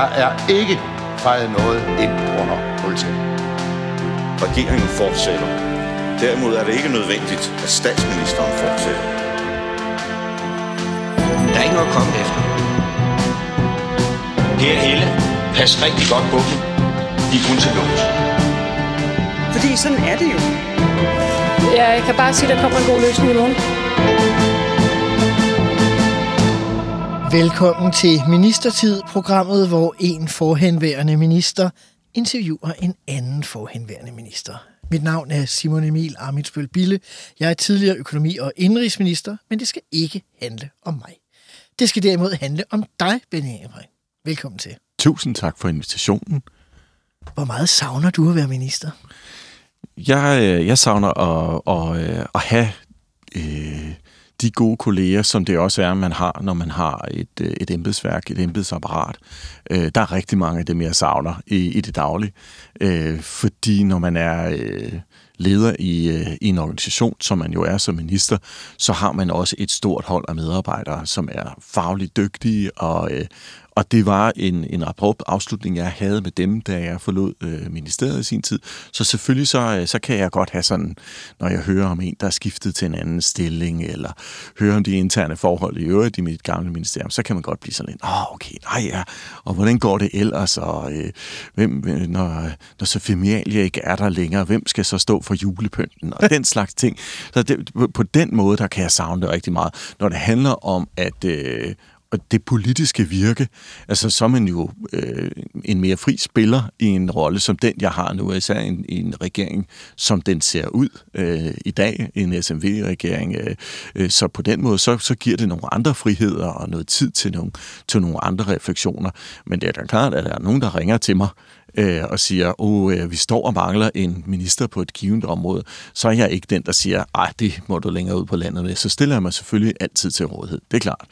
Der er ikke fejret noget ind under politikken. Regeringen fortsætter. Derimod er det ikke nødvendigt, at statsministeren fortsætter. Der er ikke noget at komme efter. Her Helle, pas rigtig godt på dem. De er kun til lås. Fordi sådan er det jo. Ja, jeg kan bare sige, at der kommer en god løsning i morgen. Velkommen til Ministertid, programmet, hvor en forhenværende minister interviewer en anden forhenværende minister. Mit navn er Simon Emil Armidsbøl Bille. Jeg er tidligere økonomi- og indenrigsminister, men det skal ikke handle om mig. Det skal derimod handle om dig, Benny Engelbrecht. Velkommen til. Tusind tak for invitationen. Hvor meget savner du at være minister? Jeg savner at have... de gode kolleger, som det også er, man har, når man har et embedsværk, et embedsapparat. Der er rigtig mange af dem, jeg savner i det daglige. Fordi når man er leder i en organisation, som man jo er som minister, så har man også et stort hold af medarbejdere, som er fagligt dygtige, og det var en abrupt afslutning, jeg havde med dem, da jeg forlod ministeriet i sin tid. Så selvfølgelig så kan jeg godt have sådan, når jeg hører om en, der er skiftet til en anden stilling, eller hører om de interne forhold i øvrigt i mit gamle ministerium, så kan man godt blive sådan lidt, okay, nej ja, og hvordan går det ellers, og når så familie ikke er der længere, hvem skal så stå for julepynten, og den slags ting. Så det, på den måde, der kan jeg savne det rigtig meget. Når det handler om, at... og det politiske virke, altså så er man jo en mere fri spiller i en rolle som den, jeg har nu, især i en regering, som den ser ud i dag, en SMV-regering. Så på den måde, så giver det nogle andre friheder og noget tid til nogle andre refleksioner. Men det er da klart, at der er nogen, der ringer til mig og siger, vi står og mangler en minister på et givent område, så er jeg ikke den, der siger, det må du længere ud på landet med. Så stiller jeg mig selvfølgelig altid til rådighed. Det er klart.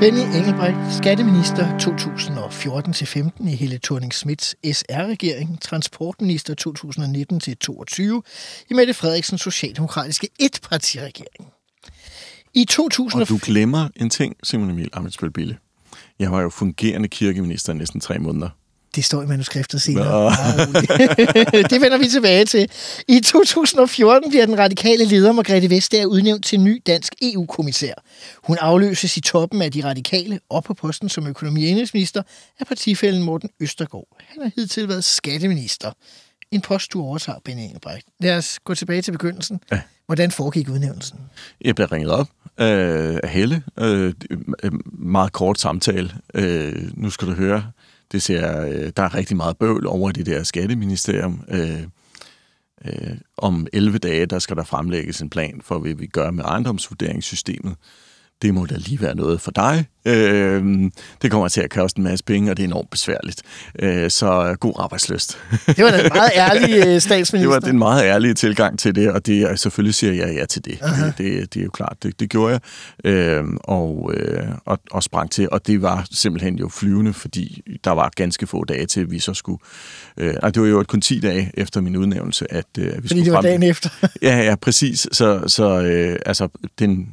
Benny Engelbrecht, skatteminister 2014-15 i Helle Thorning-Schmidts SR-regering, transportminister 2019-22 i Mette Frederiksen socialdemokratiske etpartiregering. I 2000... Og du glemmer en ting, Simon Emil Amitsbøl Bille. Jeg var jo fungerende kirkeminister næsten 3 måneder. Det står i manuskriftet senere. Det vender vi tilbage til. I 2014 bliver den radikale leder Margrethe Vestager udnævnt til ny dansk EU-kommissær. Hun afløses i toppen af de radikale op på posten som økonomi- og indenrigsminister af partifællen Morten Østergaard. Han har hidtil været skatteminister. En post, du overtager, Benny Engelbrecht. Lad os gå tilbage til begyndelsen. Ja. Hvordan foregik udnævnelsen? Jeg blev ringet op af Helle. Meget kort samtale. Nu skal du høre... Det ser, der er rigtig meget bøvl over det der skatteministerium. Om 11 dage, der skal der fremlægges en plan for, hvad vi gør med ejendomsvurderingssystemet. Det må da lige være noget for dig. Det kommer til at koste en masse penge, og det er enormt besværligt. Så god arbejdslyst. Det var da en meget ærlig statsminister. Det var den meget ærlige tilgang til det, og det, selvfølgelig siger jeg ja til det. Det er jo klart, det gjorde jeg, og sprang til. Og det var simpelthen jo flyvende, fordi der var ganske få dage til, vi så skulle... det var jo kun 10 dage efter min udnævnelse, at vi fordi skulle... det var dagen efter. Ja, præcis. Så den...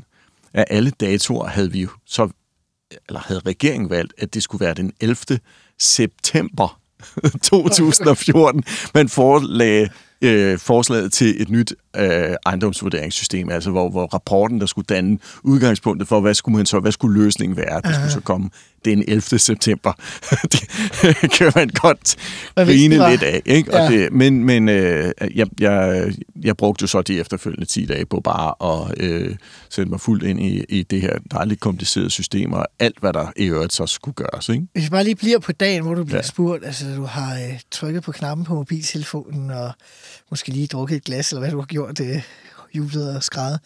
Af alle datoer havde regeringen valgt, at det skulle være den 11. september 2014. Man forelagde forslaget til et nyt ejendomsvurderingssystem, altså hvor rapporten, der skulle danne udgangspunktet for, hvad skulle løsningen være, det skulle så komme den 11. september. Det kan man godt grine lidt af. Ikke? Ja. Jeg brugte jo så de efterfølgende 10 dage på bare at sætte mig fuldt ind i det her dejligt komplicerede system, og alt, hvad der i øvrigt så skulle gøres. Ikke? Hvis vi bare lige bliver på dagen, hvor du bliver spurgt, altså du har trykket på knappen på mobiltelefonen, og måske lige drukket et glas, eller hvad du har gjort, jublet og skræddet.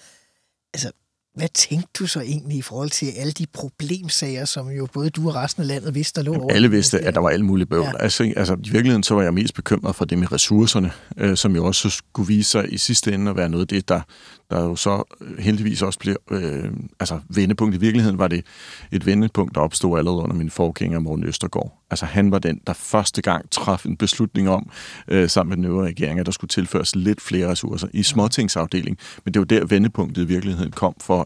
Altså, hvad tænkte du så egentlig i forhold til alle de problemsager, som jo både du og resten af landet vidste, der lå over? Alle vidste, at der var alle mulige bøvl. Ja. Altså, i virkeligheden så var jeg mest bekymret for det med ressourcerne, som jo også skulle vise sig i sidste ende at være noget af det, der jo så heldigvis også blev vendepunkt. I virkeligheden var det et vendepunkt, der opstod allerede under min forgænger Morten Østergaard. Altså han var den, der første gang traf en beslutning om, sammen med den øvrige regering, at der skulle tilføres lidt flere ressourcer i småtingsafdelingen. Men det var der vendepunktet i virkeligheden kom for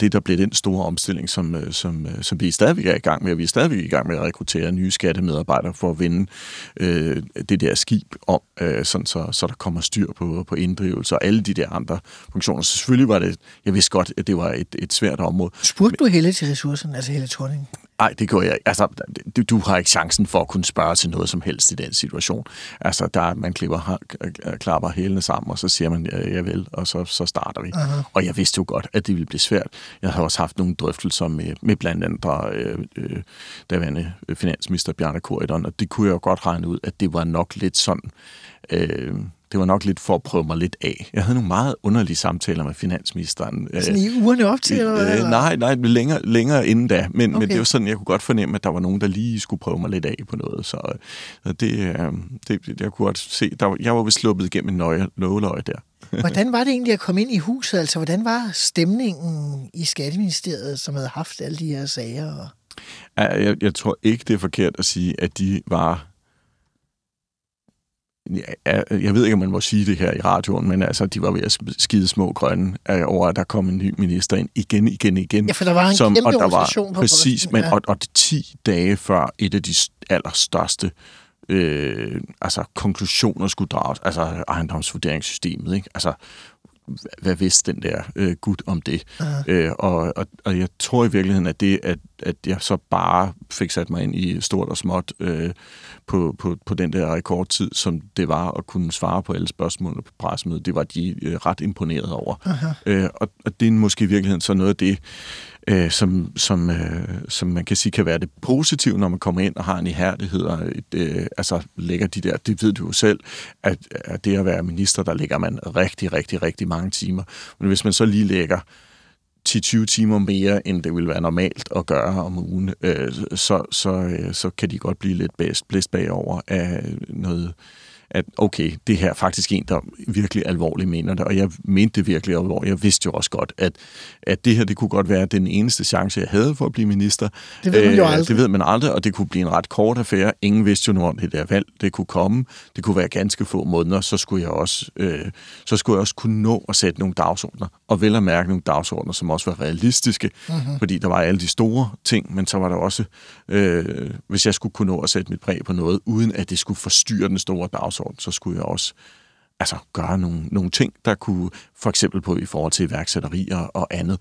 det, der blev den store omstilling, som vi stadigvæk er i gang med. Og vi er stadigvæk i gang med at rekruttere nye skattemedarbejdere for at vende det der skib om, sådan så der kommer styr på inddrivelse og alle de der andre funktioner. Så selvfølgelig var det, jeg vidste godt, at det var et svært område. Spurgte du Helle til ressourcerne, altså Helle Thorning? Nej, det går jeg ikke. Altså, du har ikke chancen for at kunne spørge til noget som helst i den situation. Altså, man klapper hælene sammen, og så siger man, ja vel, og så starter vi. Aha. Og jeg vidste jo godt, at det ville blive svært. Jeg havde også haft nogle drøftelser med blandt andet daværende finansminister Bjarne Corydon, og det kunne jeg jo godt regne ud, at det var nok lidt sådan... Det var nok lidt for at prøve mig lidt af. Jeg havde nogle meget underlige samtaler med finansministeren. Sådan i ugerne op til? Eller? Nej, længere inden da. Men det var sådan, jeg kunne godt fornemme, at der var nogen, der lige skulle prøve mig lidt af på noget. Så det jeg kunne godt se. Jeg var vist sluppet igennem en nåleøje der. Hvordan var det egentlig at komme ind i huset? Altså, hvordan var stemningen i Skatteministeriet, som havde haft alle de her sager? Jeg tror ikke, det er forkert at sige, at de var... Jeg ved ikke, om man må sige det her i radioen, men altså, de var ved at skide små grønne over, at der kom en ny minister ind igen. Ja, for der var en kæmpe organisation på præcis, ja. Og 10 dage før et af de allerstørste konklusioner skulle drages, altså ejendomsvurderingssystemet, ikke? Altså, hvad vidste den der gut om det? Og jeg tror i virkeligheden, at det, at jeg så bare fik sat mig ind i stort og småt på den der rekordtid, som det var at kunne svare på alle spørgsmålene på pressemødet, det var de ret imponeret over. Og det er måske i virkeligheden så noget af det, som man kan sige kan være det positive, når man kommer ind og har en ihærdighed og lægger de der, det ved du jo selv, at det at være minister, der lægger man rigtig, rigtig, rigtig mange timer. Men hvis man så lige lægger 10-20 timer mere, end det ville være normalt at gøre om ugen, så kan de godt blive lidt blæst bagover af noget, at okay, det her er faktisk en, der virkelig alvorligt mener det, og jeg mente det virkelig alvorligt. Jeg vidste jo også godt, at det her, det kunne godt være den eneste chance, jeg havde for at blive minister. Det ved man jo aldrig. Det ved man aldrig, og det kunne blive en ret kort affære. Ingen vidste jo noget om det der valg. Det kunne komme. Det kunne være ganske få måneder. Så skulle jeg også kunne nå at sætte nogle dagsordner, og vel at mærke nogle dagsordner, som også var realistiske, fordi der var alle de store ting, men så var der også, hvis jeg skulle kunne nå at sætte mit præg på noget, uden at det skulle forstyrre den store dagsorden, så skulle jeg også gøre nogle ting, der kunne, for eksempel i forhold til iværksætterier og andet,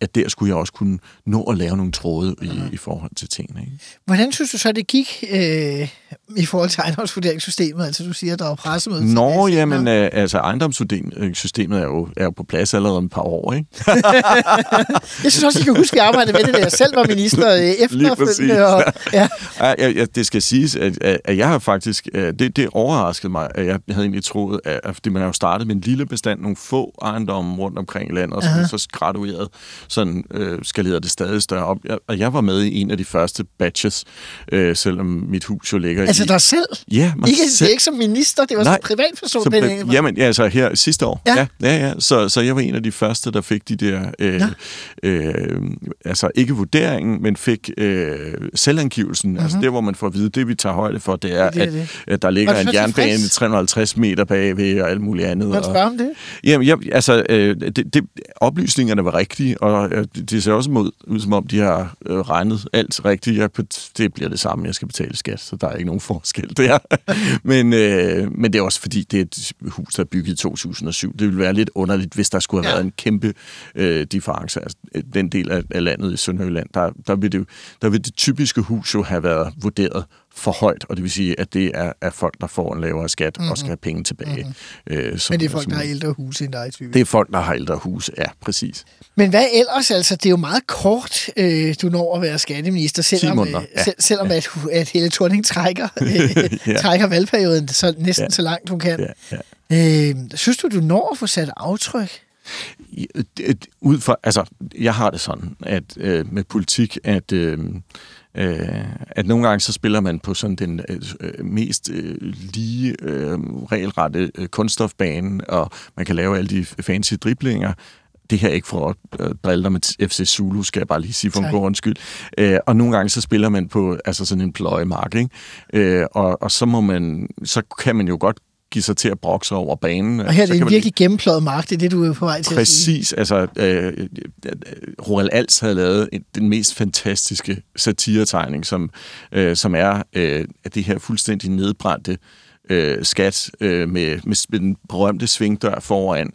at der skulle jeg også kunne nå at lave nogle tråde i forhold til tingene. Ikke? Hvordan synes du så, det gik i forhold til ejendomsvurderingssystemet? Altså du siger, der var pressemødet. Nå, jamen, altså ejendomsvurderingssystemet er jo på plads allerede om et par år, ikke? Jeg synes også, jeg kan huske, at jeg arbejdede med det, da jeg selv var minister efterfølgende. Og, ja. Det skal siges, at jeg har faktisk... Det overraskede mig, at jeg havde egentlig troet, at man jo startede med en lille bestand, nogle få ejendomme rundt omkring i landet, og så gradueret, sådan skalerede det stadig større op. Og jeg var med i en af de første batches, selvom mit hus jo ligger altså i... Altså dig selv? Ja, mig selv. Ikke som minister, det var nej, som privatperson. Jamen, altså her sidste år. Ja. Ja. Så jeg var en af de første, der fik de der... ikke vurderingen, men fik selvangivelsen. Altså det, hvor man får at vide, det vi tager højde for, det er, at der ligger en jernbane 350 meter bagved og alt muligt andet. Hvad spørger om det? Jamen, oplysningerne var rigtige, og det ser også ud, som om de har regnet alt rigtigt. Det bliver det samme, jeg skal betale skat, så der er ikke nogen forskel der. men det er også fordi, det er et hus, der er bygget i 2007. Det ville være lidt underligt, hvis der skulle have været en kæmpe difference. Altså, den del af landet i Sønderjylland, der vil det typiske hus jo have været vurderet for højt, og det vil sige, at det er folk, der får en lavere skat og skal have penge tilbage. Men det er folk, der har ældre huse end dig, typisk. Det er folk, der har ældre huse, ja, præcis. Men hvad ellers? Altså, det er jo meget kort, du når at være skatteminister, selvom at Helle Thorning trækker valgperioden så næsten så langt, hun kan. Synes du når at få sat aftryk? Ud fra, altså, jeg har det sådan, at med politik, at... at nogle gange så spiller man på sådan den mest lige regelrette kunststofbane, og man kan lave alle de fancy driblinger. det her ikke for at drille dig med FC Zulu, skal jeg bare lige sige for en god undskyld. Og nogle gange så spiller man på altså sådan en pløjemark, ikke? Og så må man, så kan man jo godt give sig til at brokse over banen. Og her så er det en virkelig gennempløjet mark, det er det, du er på vej til at sige. Præcis, altså Roald Als havde lavet den mest fantastiske satiretegning, som er det her fuldstændig nedbrændte skat med den berømte svingdør foran,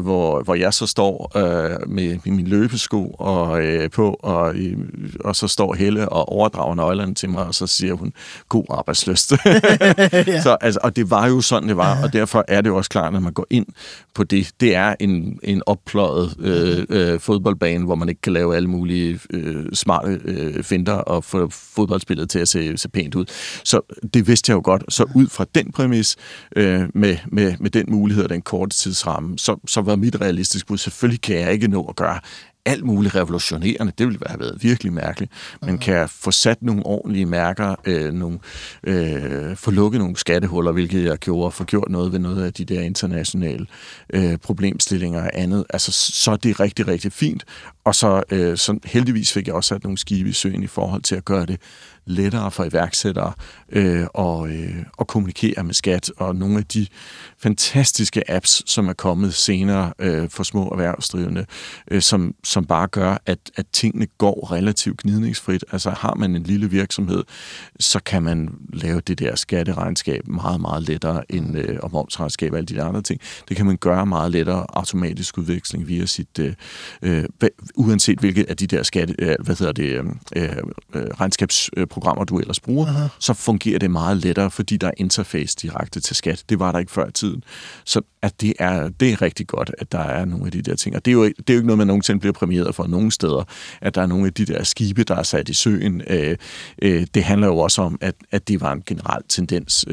hvor jeg så står med min løbesko på, og så står Helle og overdrager nøglerne til mig, og så siger hun, god arbejdsløst. Ja. Så, altså, og det var jo sådan, det var, og derfor er det jo også klart, når man går ind på det. Det er en oppløjet fodboldbane, hvor man ikke kan lave alle mulige smarte finter og få fodboldspillet til at se pænt ud. Så det vidste jeg jo godt. Så ud fra den præmis, med den mulighed og den korte tidsramme, så var mit realistiske bud, selvfølgelig kan jeg ikke nå at gøre alt muligt revolutionerende, det ville have været virkelig mærkeligt, men kan jeg få sat nogle ordentlige mærker, få lukket nogle skattehuller, hvilket jeg gjorde, og få gjort noget ved noget af de der internationale problemstillinger og andet, altså så er det rigtig, rigtig fint, og så heldigvis fik jeg også sat nogle skibe i søen i forhold til at gøre det lettere for iværksættere at kommunikere med skat, og nogle af de fantastiske apps, som er kommet senere for små erhvervsdrivende, som bare gør, at tingene går relativt gnidningsfrit. Altså har man en lille virksomhed, så kan man lave det der skatteregnskab meget, meget lettere end momsregnskab og alle de andre ting. Det kan man gøre meget lettere, automatisk udveksling via sit... uanset hvilket af de der regnskabsprogrammer, du ellers bruger, så fungerer det meget lettere, fordi der er interface direkte til skat. Det var der ikke før i tiden. Så at det er rigtig godt, at der er nogle af de der ting. Og det er jo ikke noget, man nogensinde bliver præmieret for nogen steder, at der er nogle af de der skibe, der er sat i søen. Det handler jo også om, at det var en generel tendens,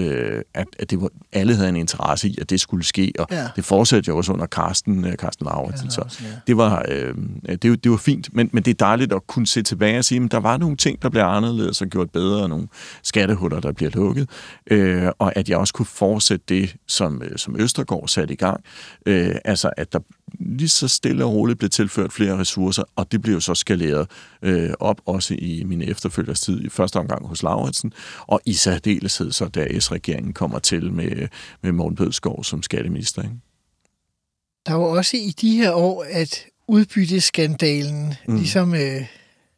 at det var, alle havde en interesse i, at det skulle ske, og det fortsatte jo også under Carsten Lauritsen. Så det var fint, men det er dejligt at kunne se tilbage og sige, at der var nogle ting, der blev anderledes og gjort bedre, og nogle skattehuller, der bliver lukket, og at jeg også kunne fortsætte det, som Østergaard satte i gang, altså at der lige så stille og roligt blev tilført flere ressourcer, og det blev jo så skaleret op, også i mine efterfølgers tid, i første omgang hos Lauritsen, og i særdeleshed så, da S-regeringen kommer til med Morten Bødskov som skatteminister. Ikke? Der var også i de her år, at udbytteskandalen ligesom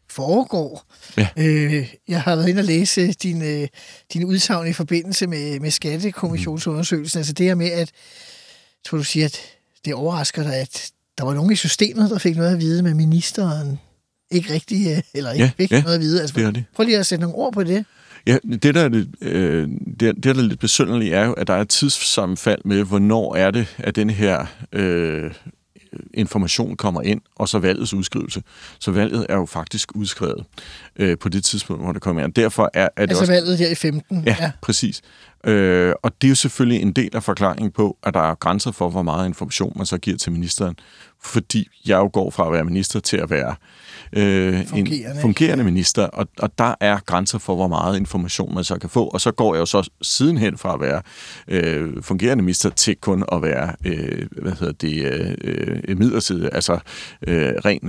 foregår. Ja. Jeg har været inde og læse din udsagn i forbindelse med skattekommissionsundersøgelsen. Altså det her med, at tror du siger, at det overrasker dig, at der var nogen i systemet, der fik noget at vide, men ministeren ikke rigtig, eller ikke fik noget at vide. Altså, det. Prøv lige at sætte nogle ord på det. Ja, det der er lidt, lidt besynderligt er jo, at der er et tidssammenfald med, hvornår er det, at den her... information kommer ind, og så valgets udskrivelse. Så valget er jo faktisk udskrevet på det tidspunkt, hvor det kommer ind. Derfor er det altså også... valget her i 15. Ja, præcis. Og det er jo selvfølgelig en del af forklaringen på, at der er grænser for, hvor meget information man så giver til ministeren. Fordi jeg jo går fra at være minister til at være en fungerende minister, og der er grænser for, hvor meget information man så kan få. Og så går jeg jo så sidenhen fra at være fungerende minister til kun at være midlertidig, altså rent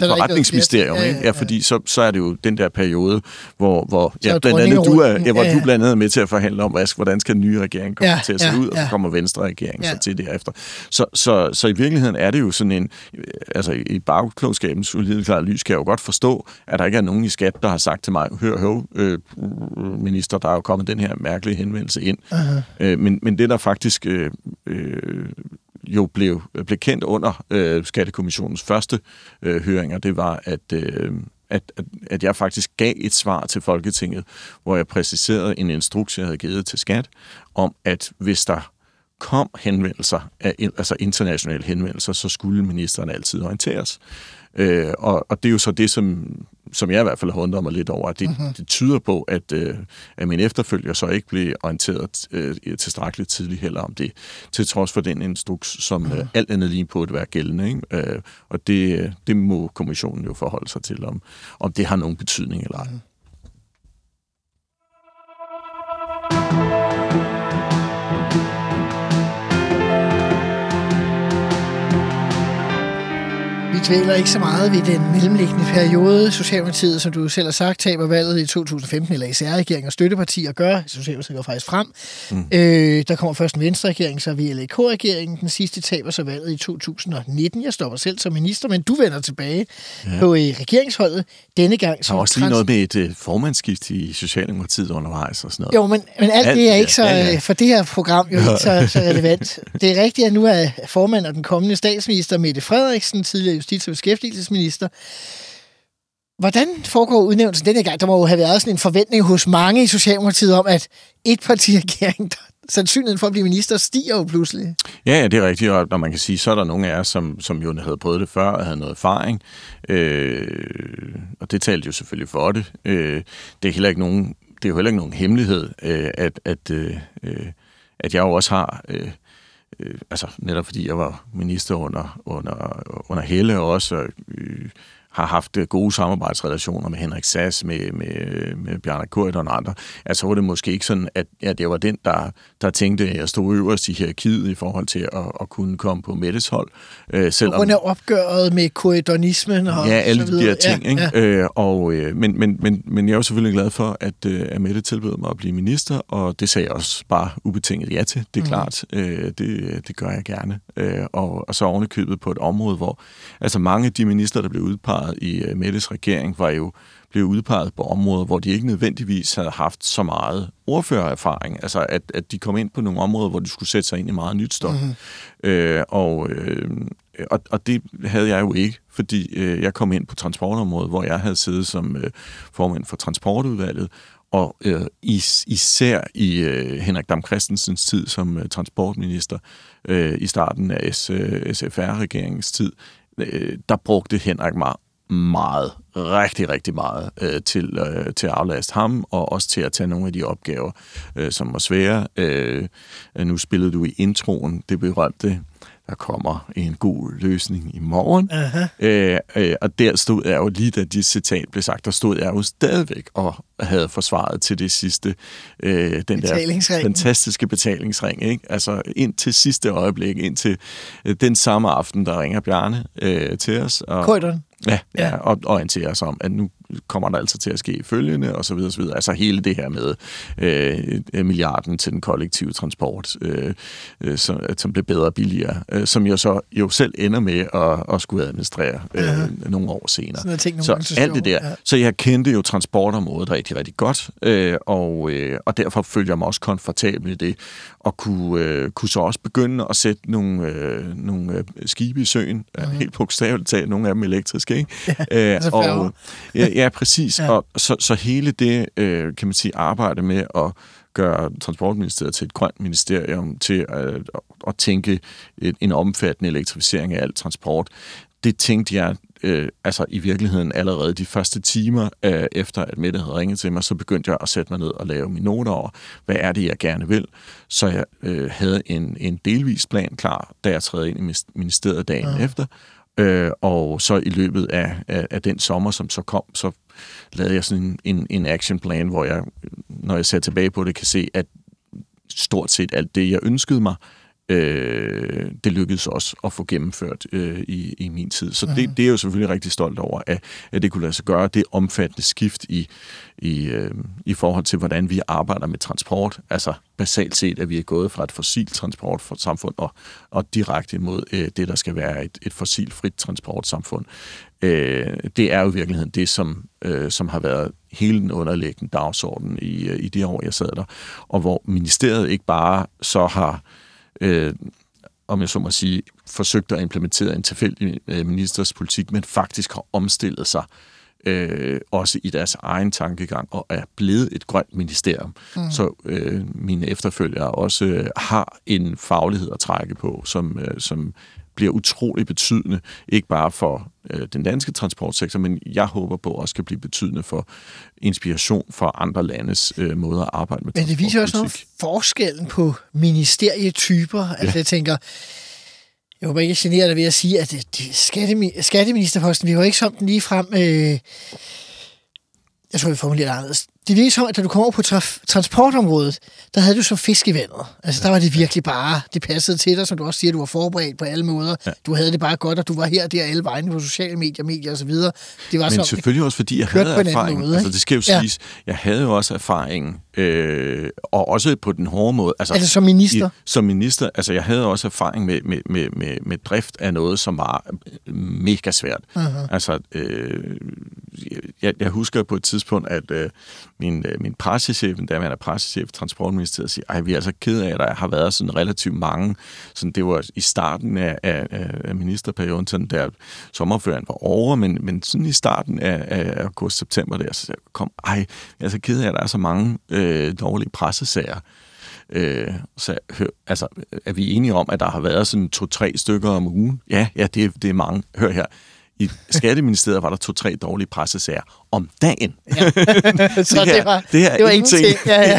forretningsministerium. Ja, fordi så er det jo den der periode, hvor du blandt andet er med til at forhandle om, hvordan skal den nye regering komme til at se ud, og så kommer Venstre-regeringen så til derefter. Så i virkeligheden er det jo sådan en, altså i bagklogskabens ulideligt klare lys, kan jeg jo godt forstå, at der ikke er nogen i skat, der har sagt til mig, hør, minister, der er jo kommet den her mærkelige henvendelse ind. Men det, der faktisk jo blev kendt under Skattekommissionens første høringer, det var, at jeg faktisk gav et svar til Folketinget, hvor jeg præciserede en instruks, jeg havde givet til skat, om at hvis der kom henvendelser, altså internationale henvendelser, så skulle ministeren altid orienteres. Og det er jo så det, som jeg i hvert fald har undret mig lidt over, at det tyder på, at min efterfølger så ikke blev orienteret tilstrækkeligt tidligt heller om det, til trods for den instruks, som alt andet lige på at være gældende. Ikke? Og det må kommissionen jo forholde sig til, om det har nogen betydning eller ej. vi dvæler ikke så meget ved den mellemliggende periode. Socialdemokratiet, som du selv har sagt, taber valget i 2015, eller SR-regering og støttepartier gør. Socialdemokratiet går faktisk frem. Der kommer først en Venstre-regering, så VLAK-regeringen. Den sidste taber så valget i 2019. Jeg stopper selv som minister, men du vender tilbage på regeringsholdet denne gang. Der er også lige noget med et formandsskift i Socialdemokratiet undervejs og sådan noget. Jo, men alt det er ikke så, for det her program jo ikke så relevant. Det er rigtigt, at nu er formand og den kommende statsminister Mette Frederiksen, tidligere justits- og beskæftigelsesminister. Hvordan foregår udnævnelsen denne gang? Der må jo have været sådan en forventning hos mange i Socialdemokratiet om, at et partiregering, sandsynligheden for at blive minister, stiger jo pludselig. Ja, det er rigtigt, og når man kan sige, så er der nogle af jer, som jo havde prøvet det før og havde noget erfaring, og det talte jo selvfølgelig for det. Det er jo heller ikke nogen hemmelighed, at jeg jo også har... altså netop fordi jeg var minister under Helle også, og har haft gode samarbejdsrelationer med Henrik Sass, med Bjarne Corydon og andre, altså var det måske ikke sådan, at jeg var den, der tænkte, at jeg stod øverst i hierarkiet i forhold til at kunne komme på Mettes hold. Selvom hun er opgøret med corrydonismen og ja, alle de der ting. Ja, ikke? Ja. Men jeg er jo selvfølgelig glad for, at Mette tilbød mig at blive minister, og det sagde jeg også bare ubetinget ja til. Det er klart, det gør jeg gerne. Og så ovenikøbet på et område, hvor altså mange af de minister, der blev udpeget i Mettes regering, blev udpeget på områder, hvor de ikke nødvendigvis havde haft så meget ordførererfaring. Altså, at de kom ind på nogle områder, hvor de skulle sætte sig ind i meget nyt stof. Og det havde jeg jo ikke, fordi jeg kom ind på transportområdet, hvor jeg havde siddet som formand for transportudvalget, og især i Henrik Dam Christensens tid som transportminister i starten af SFR-regeringens tid, der brugte Henrik mig meget, rigtig, rigtig meget til at aflaste ham, og også til at tage nogle af de opgaver, som var svære. Nu spillede du i introen det berømte, der kommer en god løsning i morgen. Og der stod jeg jo, lige da de citat blev sagt, der stod jeg jo stadigvæk og havde forsvaret til det sidste, den der fantastiske betalingsring, ikke? Altså ind til sidste øjeblik, ind til den samme aften, der ringer Bjarne til os. Corydon. Ja, og orienterer os om, at nu kommer der altså til at ske følgende, og så videre, så videre. Altså hele det her med milliarden til den kollektive transport, som blev bedre og billigere, som jeg så jo selv ender med at skulle administrere nogle år senere. Så alt det der. Ja. Så jeg kendte jo transportområdet rigtig, rigtig godt, og derfor følte jeg mig også komfortabel i det, og kunne så også begynde at sætte nogle skibe i søen, helt bogstaveligt talt, nogle af dem elektriske, ikke? Ja, altså ja, præcis. Ja. Og så hele det, kan man sige, arbejde med at gøre Transportministeriet til et grønt ministerium, til at tænke en omfattende elektrificering af alt transport, det tænkte jeg altså i virkeligheden allerede de første timer efter, at Mette havde ringet til mig, så begyndte jeg at sætte mig ned og lave mine noter over, hvad er det, jeg gerne vil. Så jeg havde en delvis plan klar, da jeg trædte ind i ministeriet dagen efter. Og så i løbet af den sommer, som så kom, så lavede jeg sådan en actionplan, hvor jeg, når jeg ser tilbage på det, kan se, at stort set alt det, jeg ønskede mig, det lykkedes også at få gennemført i min tid. Så det er jeg jo selvfølgelig rigtig stolt over, at det kunne lade sig gøre. Det omfattende skift i forhold til, hvordan vi arbejder med transport. Altså basalt set, at vi er gået fra et fossilt transportsamfund og direkte imod det, der skal være et fossilfrit transportsamfund. Det er jo i virkeligheden det, som har været hele den underliggende dagsorden i det år, jeg sad der. Og hvor ministeriet ikke bare så har... om jeg så må sige, forsøgte at implementere en tilfældig ministers politik, men faktisk har omstillet sig også i deres egen tankegang og er blevet et grønt ministerium. Så mine efterfølgere også har en faglighed at trække på, som bliver utrolig betydende, ikke bare for den danske transportsektor, men jeg håber på også kan blive betydende for inspiration for andre landes måder at arbejde med transportpolitik. Men det viser også noget forskellen på ministerietyper. Altså jeg tænker, jeg håber ikke, jeg generer dig ved at sige, at skatteministerposten, vi var ikke som den lige frem jeg tror, jeg vil formulere det anderledes. Det virker som, at da du kom over på transportområdet, der havde du som fisk i vandet. Altså, der var det virkelig bare, det passede til dig, som du også siger, du var forberedt på alle måder. Ja. Du havde det bare godt, og du var her og der alle vegne på sociale medier osv. Det var men som, selvfølgelig også, fordi jeg havde erfaring. Måde, altså, det skal jo siges, jeg havde jo også erfaring, og også på den hårde måde. Altså som minister? Som minister, altså jeg havde også erfaring med drift af noget, som var mega svært. Uh-huh. Altså, jeg husker på et tidspunkt, at min pressechef, der er pressechef i Transportministeriet, siger, vi er altså ked af, at der har været sådan relativt mange, sådan det var i starten af ministerperioden, sådan der sommerferien var over, men sådan i starten af august-september der, så kom, jeg er altså ked af, at der er så mange dårlige pressesager. Så altså, er vi enige om, at der har været sådan 2-3 stykker om ugen? Ja, det er mange. Hør her. I Skatteministeriet var der 2-3 dårlige pressesager om dagen. Ja. Så det var ingenting.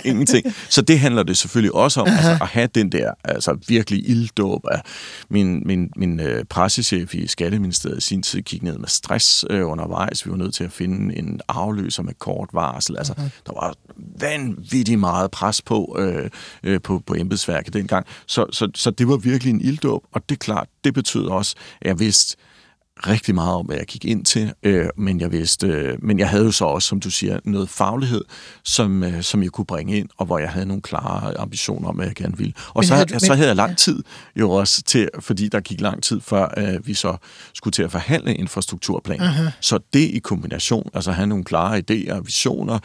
Ingenting. Så det handler det selvfølgelig også om, altså, at have den der altså, virkelig ilddåb af min pressechef i Skatteministeriet i sin tid kiggede ned med stress undervejs. Vi var nødt til at finde en afløser med kort varsel. Altså, der var vanvittigt meget pres på embedsværket dengang. Så det var virkelig en ilddåb, og det er klart, det betød også, at jeg vidste rigtig meget om, hvad jeg gik ind til, men jeg vidste, men jeg havde jo så også, som du siger, noget faglighed, som jeg kunne bringe ind, og hvor jeg havde nogle klare ambitioner om, hvad jeg gerne ville. Og så havde jeg lang tid jo også til, fordi der gik lang tid, før vi så skulle til at forhandle infrastrukturplanen. Uh-huh. Så det i kombination, altså have nogle klare idéer og visioner,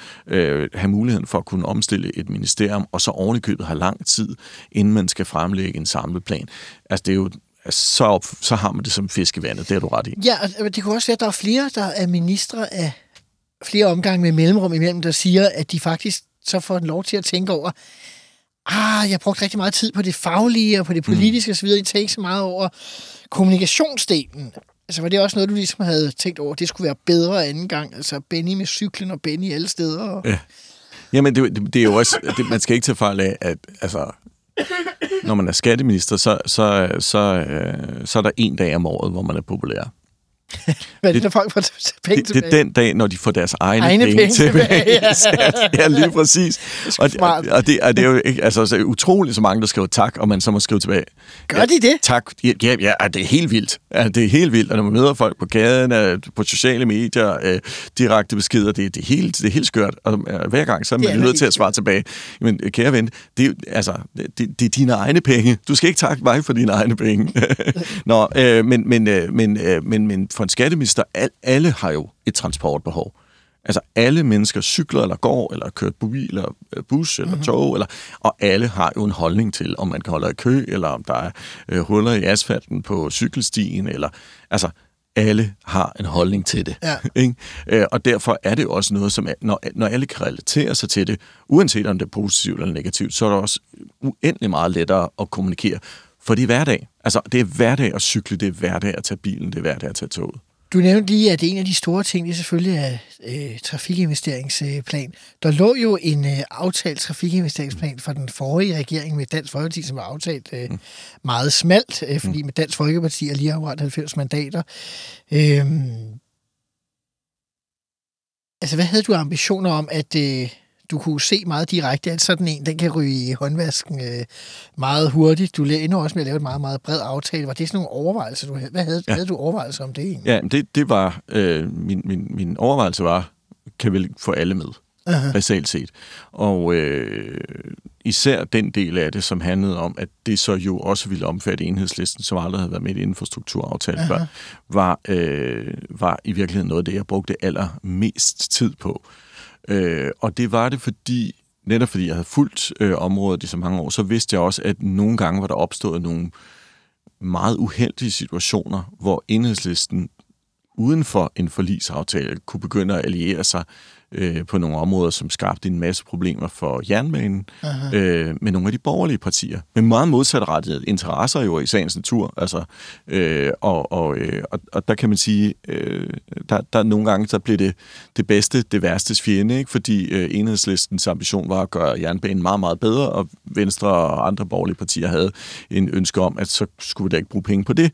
have muligheden for at kunne omstille et ministerium, og så ovenikøbet have lang tid, inden man skal fremlægge en samlet plan. Altså det er jo så har man det som fisk i vandet, det er du ret i. Ja, det kunne også være, at der er flere, der er ministre af flere omgange med mellemrum imellem, der siger, at de faktisk så får lov til at tænke over, jeg brugte rigtig meget tid på det faglige og på det politiske osv., I tænkte så meget over kommunikationsdelen. Altså var det også noget, du ligesom havde tænkt over, det skulle være bedre anden gang, altså Benny med cyklen og Benny alle steder. Og... Ja. Jamen det er jo også, man skal ikke tage fejl af, at altså... Når man er skatteminister, så er der en dag om året, hvor man er populær. Hvad er det, når folk får penge tilbage? Det er den dag, når de får deres egne penge tilbage. Ja, lige præcis. Det og det er jo ikke, altså, utroligt så mange, der skriver tak, og man så må skrive tilbage. Gør de det? Tak. Ja, det er helt vildt. Ja, det er helt vildt, og når man møder folk på gaden, på sociale medier, direkte beskeder, det er helt skørt. Og hver gang, så er man nødt til at svare tilbage. Men kære ven, det er dine egne penge. Du skal ikke takke mig for dine egne penge. Nå, men for en skatteminister, alle har jo et transportbehov. Altså alle mennesker cykler, eller går, eller kører bil, eller bus, eller tog, og alle har jo en holdning til, om man holder i kø, eller om der er huller i asfalten på cykelstien, eller altså alle har en holdning til det. Ja. Ikke? Og derfor er det også noget, som når alle kan relatere sig til det, uanset om det er positivt eller negativt, så er det også uendelig meget lettere at kommunikere. For det er hverdag. Altså, det er hverdag at cykle, det er hverdag at tage bilen, det er hverdag at tage toget. Du nævnte lige, at en af de store ting, det er selvfølgelig er trafikinvesteringsplan. Der lå jo en aftalt trafikinvesteringsplan fra den forrige regering med Dansk Folkeparti, som var aftalt meget smalt, fordi med Dansk Folkeparti er lige over 90 mandater. Altså, hvad havde du ambitioner om, at... Du kunne se meget direkte, at sådan en, den kan ryge i håndvasken meget hurtigt. Du ender også med at lave en meget, meget bred aftale. Var det sådan nogle overvejelser, du havde? Hvad havde du overvejelser om det egentlig? Ja, det var... min overvejelse var, kan vel få alle med, basalt set. Og især den del af det, som handlede om, at det så jo også ville omfatte Enhedslisten, som aldrig havde været med i infrastrukturaftalen før, var i virkeligheden noget af det, jeg brugte allermest tid på. Og det var det, fordi jeg havde fulgt området i så mange år, så vidste jeg også, at nogle gange var der opstået nogle meget uheldige situationer, hvor Enhedslisten uden for en forlisaftale kunne begynde at alliere sig på nogle områder, som skabte en masse problemer for jernbanen med nogle af de borgerlige partier. Med meget modsatrettede interesser jo i sagens natur. Altså, og der kan man sige, der nogle gange så blev det bedste, det værstes fjende, ikke? Fordi Enhedslistens ambition var at gøre jernbanen meget, meget bedre, og Venstre og andre borgerlige partier havde en ønske om, at så skulle der ikke bruge penge på det.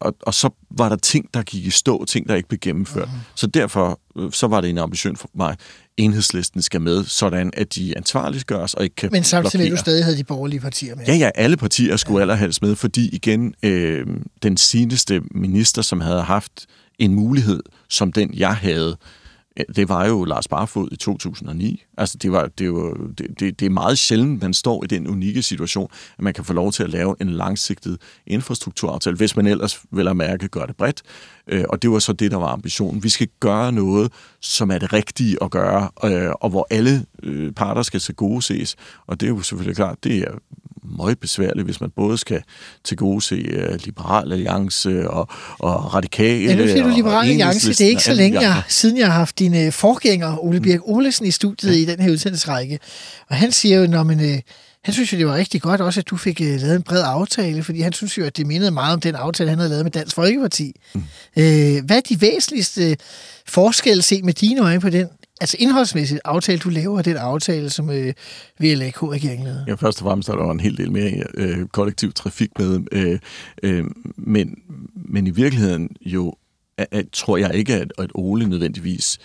Og så var der ting, der gik i stå, ting, der ikke blev gennemført. Så derfor var det en ambition nej, Enhedslisten skal med, sådan at de ansvarligt gøres og ikke kan blokere. Men samtidig vil du stadig have de borgerlige partier med. Ja, alle partier skulle allerhelst med, fordi igen, den seneste minister, som havde haft en mulighed, som den jeg havde, det var jo Lars Barfod i 2009. Altså, det er meget sjældent, man står i den unikke situation, at man kan få lov til at lave en langsigtet infrastrukturaftale, hvis man ellers vil at mærke, gør det bredt. Og det var så det, der var ambitionen. Vi skal gøre noget, som er det rigtige at gøre, og hvor alle parter skal tilgodeses. Og det er jo selvfølgelig klart, det er meget besværligt, hvis man både skal tilgodese Liberal Alliance og Radikale. Ja, nu siger du Liberal Alliance. Det er ikke så længe, siden jeg har haft dine forgænger, Ole Birk Olesen, i studiet i den her udsendelsesrække. Og han siger jo, han synes jo, det var rigtig godt også, at du fik lavet en bred aftale, fordi han synes jo, at det mindede meget om den aftale, han havde lavet med Dansk Folkeparti. Mm. Hvad er de væsentligste forskelle set med dine øjne på den? Altså indholdsmæssigt aftale, du laver, den aftale, som VLAK-regeringen lavede? Ja, først og fremmest er der en hel del mere kollektiv trafik med, men i virkeligheden jo, tror jeg ikke, at Ole nødvendigvis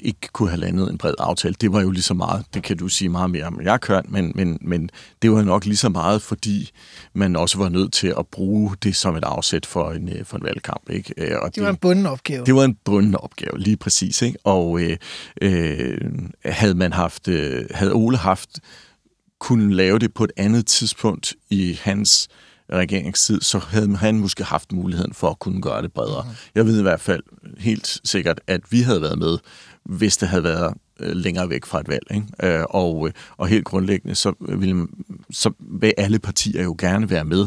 ikke kunne have landet en bred aftale. Det var jo lige så meget, det kan du sige meget mere om, jeg kørt, men det var nok lige så meget, fordi man også var nødt til at bruge det som et afsæt for en valgkamp. Ikke? Og det var en bunden opgave. Det var en bunden opgave, lige præcis. Ikke? Og havde Ole kunne lave det på et andet tidspunkt i hans regeringstid, så havde han måske haft muligheden for at kunne gøre det bredere. Jeg ved i hvert fald helt sikkert, at vi havde været med, hvis det havde været længere væk fra et valg. Ikke? Og helt grundlæggende, så vil alle partier jo gerne være med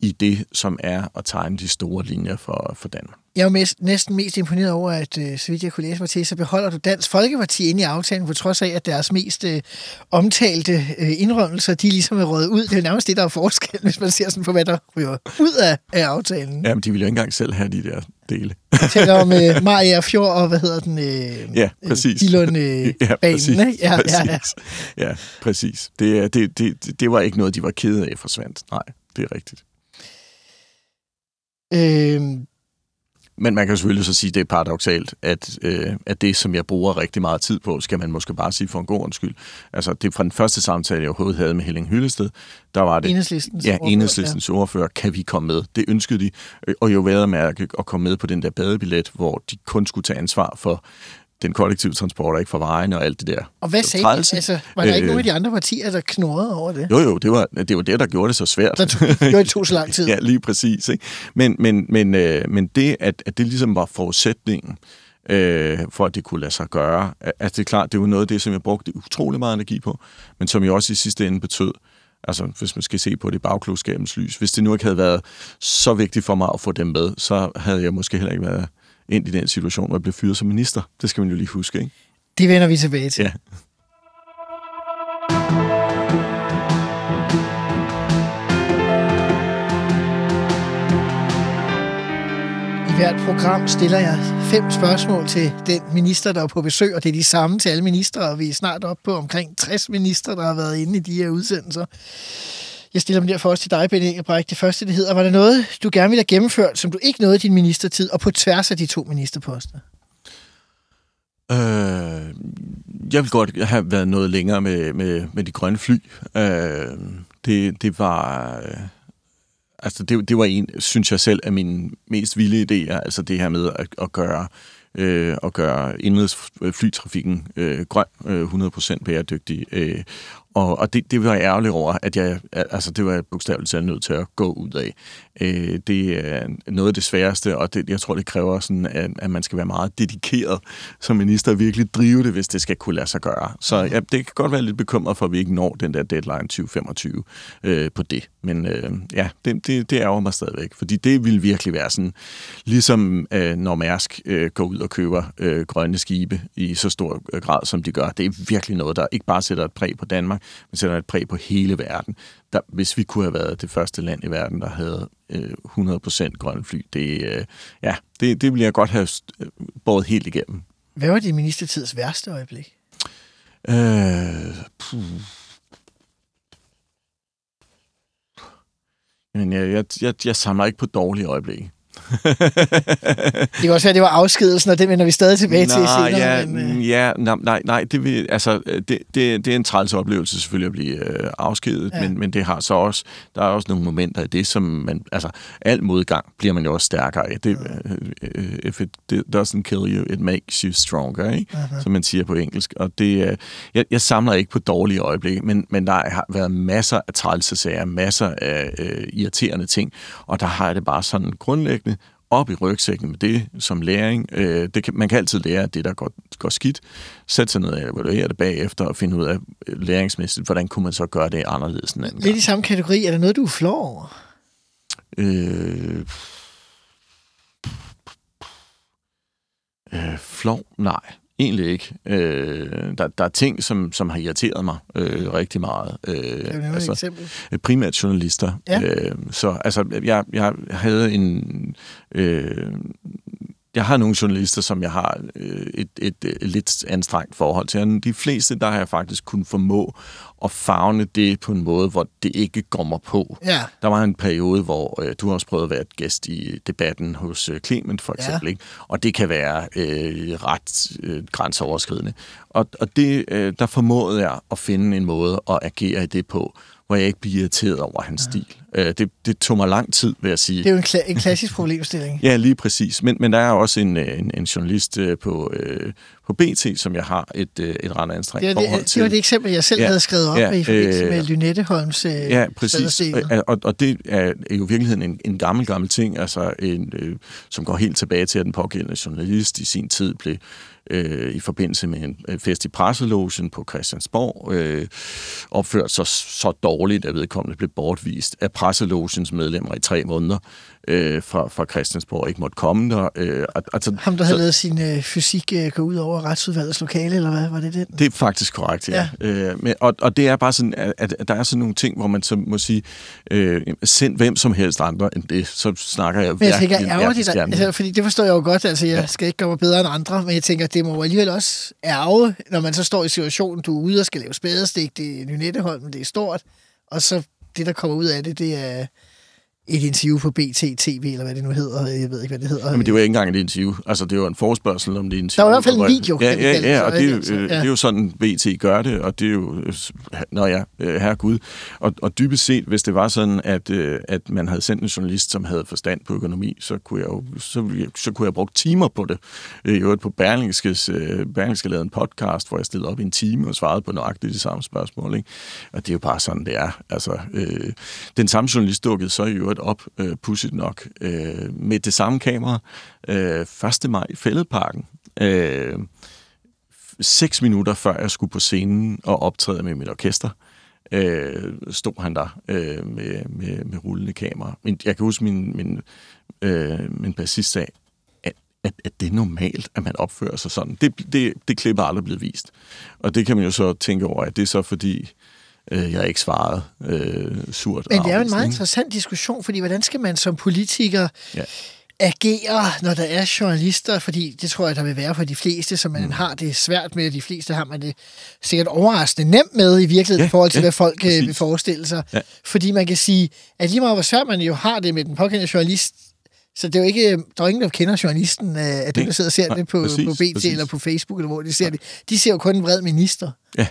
i det, som er at tegne de store linjer for Danmark. Jeg er næsten mest imponeret over, at så vidt jeg kunne læse mig til, så beholder du Dansk Folkeparti inde i aftalen, på trods af, at deres mest omtalte indrømmelser, de ligesom er røget ud. Det er nærmest det, der er forskel, hvis man ser sådan på, hvad der ryger ud af aftalen. Jamen, de ville jo ikke engang selv have de der dele. Jeg taler om Maja Fjord og, hvad hedder den? Ja, præcis. Dillund-banen, ikke? Ja, præcis. Ja, præcis. Det var ikke noget, de var kede af for Svend. Nej, det er rigtigt. Men man kan selvfølgelig så sige, at det er paradoksalt, at det, som jeg bruger rigtig meget tid på, skal man måske bare sige for en god undskyld. Altså, det fra den første samtale, jeg overhovedet havde med Henning Hyllested, der var det... Enhedslistens ordfører, kan vi komme med? Det ønskede de, og jo været med at komme med på den der badebillet, hvor de kun skulle tage ansvar for den kollektive transport, ikke for vejen og alt det der. Og hvad sagde de? Altså, var der ikke nogen af de andre partier, der knurrede over det? Jo, det var det, der gjorde det så svært. Det tog så lang tid. Ja, lige præcis. Ikke? Men det, at det ligesom var forudsætningen for, at det kunne lade sig gøre, altså det er klart, det var noget af det, som jeg brugte utrolig meget energi på, men som jo også i sidste ende betød, altså, hvis man skal se på det bagklogskabens lys, hvis det nu ikke havde været så vigtigt for mig at få dem med, så havde jeg måske heller ikke været ind i den situation, hvor jeg blev fyret som minister. Det skal man jo lige huske, ikke? Det vender vi tilbage til. Ja. I hvert program stiller jeg 5 spørgsmål til den minister, der er på besøg, og det er de samme til alle ministre, og vi er snart oppe på omkring 60 ministre, der har været inde i de her udsendelser. Jeg stiller mig derfor også til dig, Benny Engelbrecht. Det første, det hedder, var der noget, du gerne ville have gennemført, som du ikke nåede i din ministertid, og på tværs af de 2 ministerposter? Jeg ville godt have været noget længere med de grønne fly. Det var en, synes jeg selv, af mine mest vilde idéer, altså det her med at gøre indlandsflytrafikken grøn, 100% bæredygtig. Og det var jeg ærgerlig over, at jeg, altså det var jeg bogstaveligt talt nødt til at gå ud af. Det er noget af det sværeste, og jeg tror, det kræver sådan, at man skal være meget dedikeret som minister og virkelig drive det, hvis det skal kunne lade sig gøre. Så ja, det kan godt være lidt bekymret for, at vi ikke når den der deadline 2025 på det. Men ja, det ærger mig stadigvæk, fordi det ville virkelig være sådan, ligesom når Mærsk går ud og køber grønne skibe i så stor grad, som de gør. Det er virkelig noget, der ikke bare sætter et præg på Danmark, men sætter et præg på hele verden. Der, hvis vi kunne have været det første land i verden, der havde 100% grønne fly, det ville jeg godt have båret helt igennem. Hvad var din ministertids værste øjeblik? Men jeg samler ikke på dårlige øjeblikke. Det kan også være, det var afskedelsen, og det vender vi stadig tilbage til senere. Ja, men, det er en træls oplevelse selvfølgelig at blive afskedet, ja. men det har så også, der er også nogle momenter i det, som man, altså al modgang bliver man jo også stærkere af. Det, if it doesn't kill you, it makes you stronger, ikke? Uh-huh. Som man siger på engelsk. Og det, jeg samler ikke på dårlige øjeblikke, men der har været masser af trælsesager, masser af irriterende ting, og der har jeg det bare sådan grundlæggende op i rygsækken med det som læring. Man kan altid lære det, der går skidt. Sætte sig ned og evaluere det bagefter og finde ud af læringsmæssigt, hvordan kunne man så gøre det anderledes end anden gang. Lidt i samme kategori. Er der noget, du flår over? Flår? Nej. Egentlig ikke. Der er ting, som har irriteret mig rigtig meget. Primært journalister. Ja. Jeg havde en... Jeg har nogle journalister, som jeg har et lidt anstrengt forhold til. De fleste, der har jeg faktisk kunnet formå at favne det på en måde, hvor det ikke går mig på. Ja. Der var en periode, hvor du har også prøvet at være et gæst i debatten hos Clement, for eksempel. Ja. Ikke? Og det kan være ret grænseoverskridende. Og det, der formåede jeg at finde en måde at agere i det på, hvor jeg ikke bliver irriteret over hans stil. Det tog mig lang tid, vil jeg sige. Det er jo en klassisk problemstilling. Ja, lige præcis. Men der er også en journalist på BT, som jeg har et ret anstrengt forhold til. Det var det eksempel, jeg selv havde skrevet op i forbindelse med Lynette Holms staderstil. Og det er jo i virkeligheden en gammel ting, altså som går helt tilbage til, at den pågældende journalist i sin tid blev i forbindelse med en fest i presselogen på Christiansborg opført så dårligt, at vedkommende blev bortvist af presselogens medlemmer i 3 måneder fra Christiansborg, ikke måtte komme der. Ham, der havde lavet sin fysik gå ud over retsudvalgets lokale, eller hvad? Var det den? Det er faktisk korrekt, ja. Men det er bare sådan, at der er sådan nogle ting, hvor man så må sige, send hvem som helst andre end det, så snakker jeg virkelig ærgerligt. Fordi det forstår jeg jo godt, altså jeg skal ikke gøre mig bedre end andre, men jeg tænker, det må alligevel også ærge, når man så står i situationen, du er ude og skal lave spadestik, det er Lynetteholm, det er stort, og så det, der kommer ud af det, det er et interview på BT-TV, eller hvad det nu hedder. Jeg ved ikke, hvad det hedder. Jamen, det var ikke engang et interview. Altså, det var en forespørgsel om det interview. Der var i hvert fald en video. Og det er jo sådan, BT gør det, og det er jo... Nå ja, herregud. Og dybest set, hvis det var sådan, at man havde sendt en journalist, som havde forstand på økonomi, så kunne jeg have brugt timer på det. I øvrigt på Berlingske lavede en podcast, hvor jeg stillede op i en time og svarede på nøjagtigt de samme spørgsmål, ikke? Og det er jo bare sådan, det er. Altså, den samme journalist dukkede så i op, pudsigt nok, med det samme kamera, 1. maj i Fælledparken, 6 minutter før jeg skulle på scenen og optræde med mit orkester, stod han der med rullende kamera. Jeg kan huske, min bassist sagde, at det er normalt, at man opfører sig sådan. Det klip er aldrig blevet vist. Og det kan man jo så tænke over, at det er så fordi, jeg har ikke svaret surt. Men det er jo en meget interessant diskussion, fordi hvordan skal man som politiker agere, når der er journalister? Fordi det tror jeg, der vil være for de fleste, som man har det svært med, og de fleste har man det sikkert overraskende nemt med i virkeligheden i forhold til, hvad folk vil forestille sig. Ja. Fordi man kan sige, at lige meget hvor svært man jo har det med den pågældende journalist, så det er jo ikke, der er ingen, der kender journalisten, at du sidder og ser det på BT eller på Facebook, eller hvor de ser det. De ser jo kun en bred minister. Ja.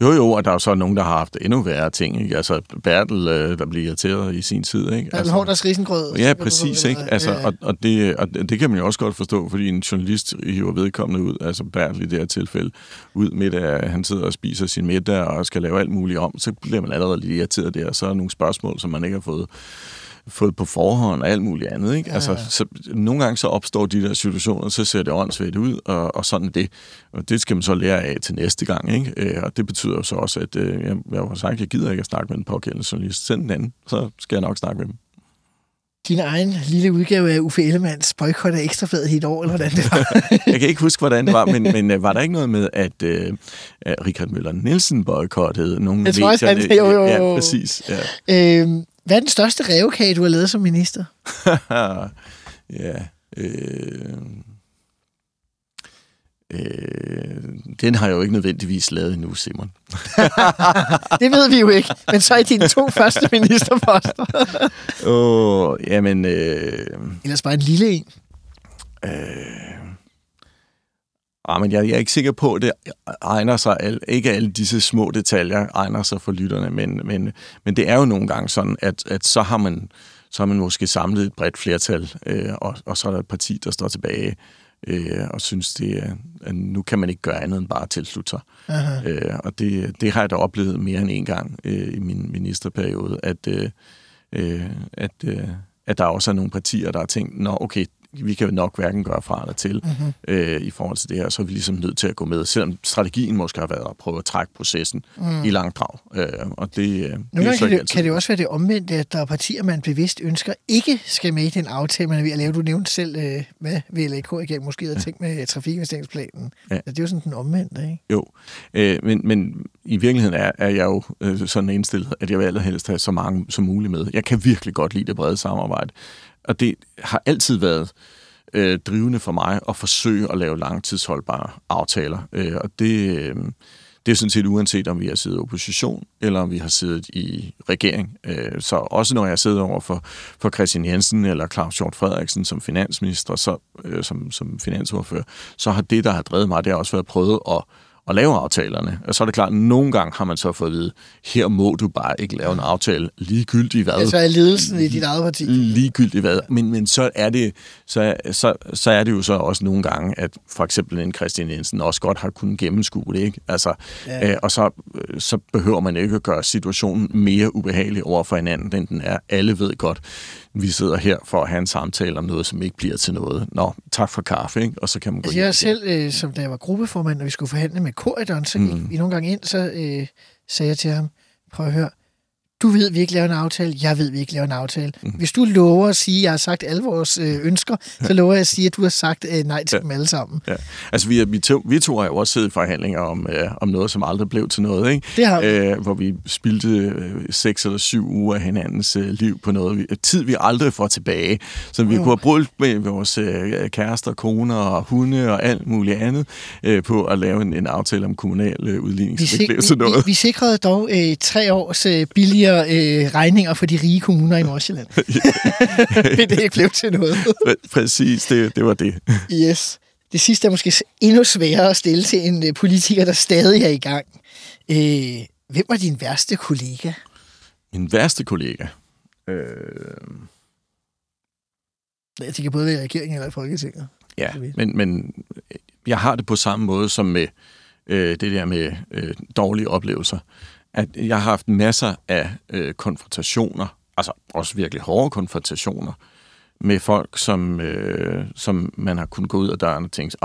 Jo, og der er jo så nogen, der har haft endnu værre ting, ikke? Altså Bertel, der bliver irriteret i sin tid, ikke? Altså, Hårders risengrød. Ja, præcis, ikke? Altså, og det kan man jo også godt forstå, fordi en journalist hiver vedkommende ud, altså Bertel i det her tilfælde, ud midt af, han sidder og spiser sin middag og skal lave alt muligt om, så bliver man allerede lidt irriteret der, og så er der nogle spørgsmål, som man ikke har fået på forhånd og alt muligt andet, ikke? Ja. Altså, så, nogle gange så opstår de der situationer, så ser det åndssvagt ud, og sådan det. Og det skal man så lære af til næste gang, ikke? Og det betyder jo så også, at jeg har sagt, jeg gider ikke at snakke med den pågældende journalist. Send den anden, så skal jeg nok snakke med dem. Din egen lille udgave af Uffe Ellemanns boykot af Ekstra Bladet i et år, eller hvordan det var? Jeg kan ikke huske, hvordan det var, men var der ikke noget med, at Richard Møller Nielsen boykottede nogle af medierne? Jeg tror, ja, præcis. Ja. Hvad er den største rævekage, du har lavet som minister? Den har jeg jo ikke nødvendigvis lavet endnu, Simon. Det ved vi jo ikke, men så er dine to første ministerposter. Jamen... Ellers bare en lille en. Men jeg er ikke sikker på, at det egner sig... Ikke alle disse små detaljer egner sig for lytterne, men det er jo nogle gange sådan, at så har man måske samlet et bredt flertal, og så er der et parti, der står tilbage... og synes, at nu kan man ikke gøre andet end bare tilslutte sig. Og det har jeg da oplevet mere end en gang i min ministerperiode, at der også er nogle partier, der har tænkt, nå okay, vi kan nok hverken gøre fra eller til i forhold til det her, så er vi ligesom nødt til at gå med, selvom strategien måske har været at prøve at trække processen i langdrag. Og det, nogle gange kan det også være det omvendte, at der er partier, man bevidst ønsker ikke skal med i den aftale, man er ved at lave. Du nævnte selv, hvad VLAK igennem måske havde tænkt med trafikinvesteringsplanen. Ja. Altså, det er jo sådan den omvendte, ikke? Jo, men i virkeligheden er jeg jo sådan indstillet, at jeg vil allerhelst have så mange som muligt med. Jeg kan virkelig godt lide det brede samarbejde. Og det har altid været drivende for mig at forsøge at lave langtidsholdbare aftaler. Og det er sådan set uanset, om vi har siddet i opposition, eller om vi har siddet i regering. Så også når jeg sidder over for Christian Jensen eller Claus Hjort Frederiksen som finansminister, som finansordfører, så har det, der har drevet mig, det har også været prøvet at lave aftalerne. Og så er det klart, at nogle gange har man så fået at vide, her må du bare ikke lave en aftale ligegyldigt hvad. Altså er ledelsen i dit eget parti. Ligegyldigt hvad. Men så er det jo så også nogle gange, at for eksempel en Christian Jensen også godt har kunnet gennemskue det, ikke? Altså, ja. Og så behøver man ikke at gøre situationen mere ubehagelig over for hinanden, end den er. Alle ved godt, vi sidder her for at have en samtale om noget, som ikke bliver til noget. Nå, tak for kaffe, ikke? Og så kan man gå hjem. Jeg selv, som da jeg var gruppeformand, når vi skulle forhandle med Corydon, så gik vi nogle gange ind, så sagde jeg til ham, prøv at høre, du ved, vi ikke laver en aftale, jeg ved, vi ikke laver en aftale. Hvis du lover at sige, at jeg har sagt alle vores ønsker, så lover jeg at sige, at du har sagt nej til dem alle sammen. Ja. Altså, vi to har jo også siddet i forhandlinger om noget, som aldrig blev til noget, ikke? Det har vi. Hvor vi spildte 6 eller 7 uger af hinandens liv på noget. Tid, vi aldrig får tilbage. Så vi kunne have brugt med vores kærester, koner og hunde og alt muligt andet på at lave en aftale om kommunal udligning, som ikke blev til noget. Vi sikrede dog 3 års billigere regninger for de rige kommuner i Nordsjælland. Men det ikke blev til noget. Præcis, det var det. Yes. Det sidste er måske endnu sværere at stille til en politiker, der stadig er i gang. Hvem var din værste kollega? Min værste kollega? Jeg tænker både i regeringen eller i Folketinget. Ja, men jeg har det på samme måde som med det der med dårlige oplevelser. At jeg har haft masser af konfrontationer, altså også virkelig hårde konfrontationer, med folk, som man har kunnet gå ud af døren og tænke,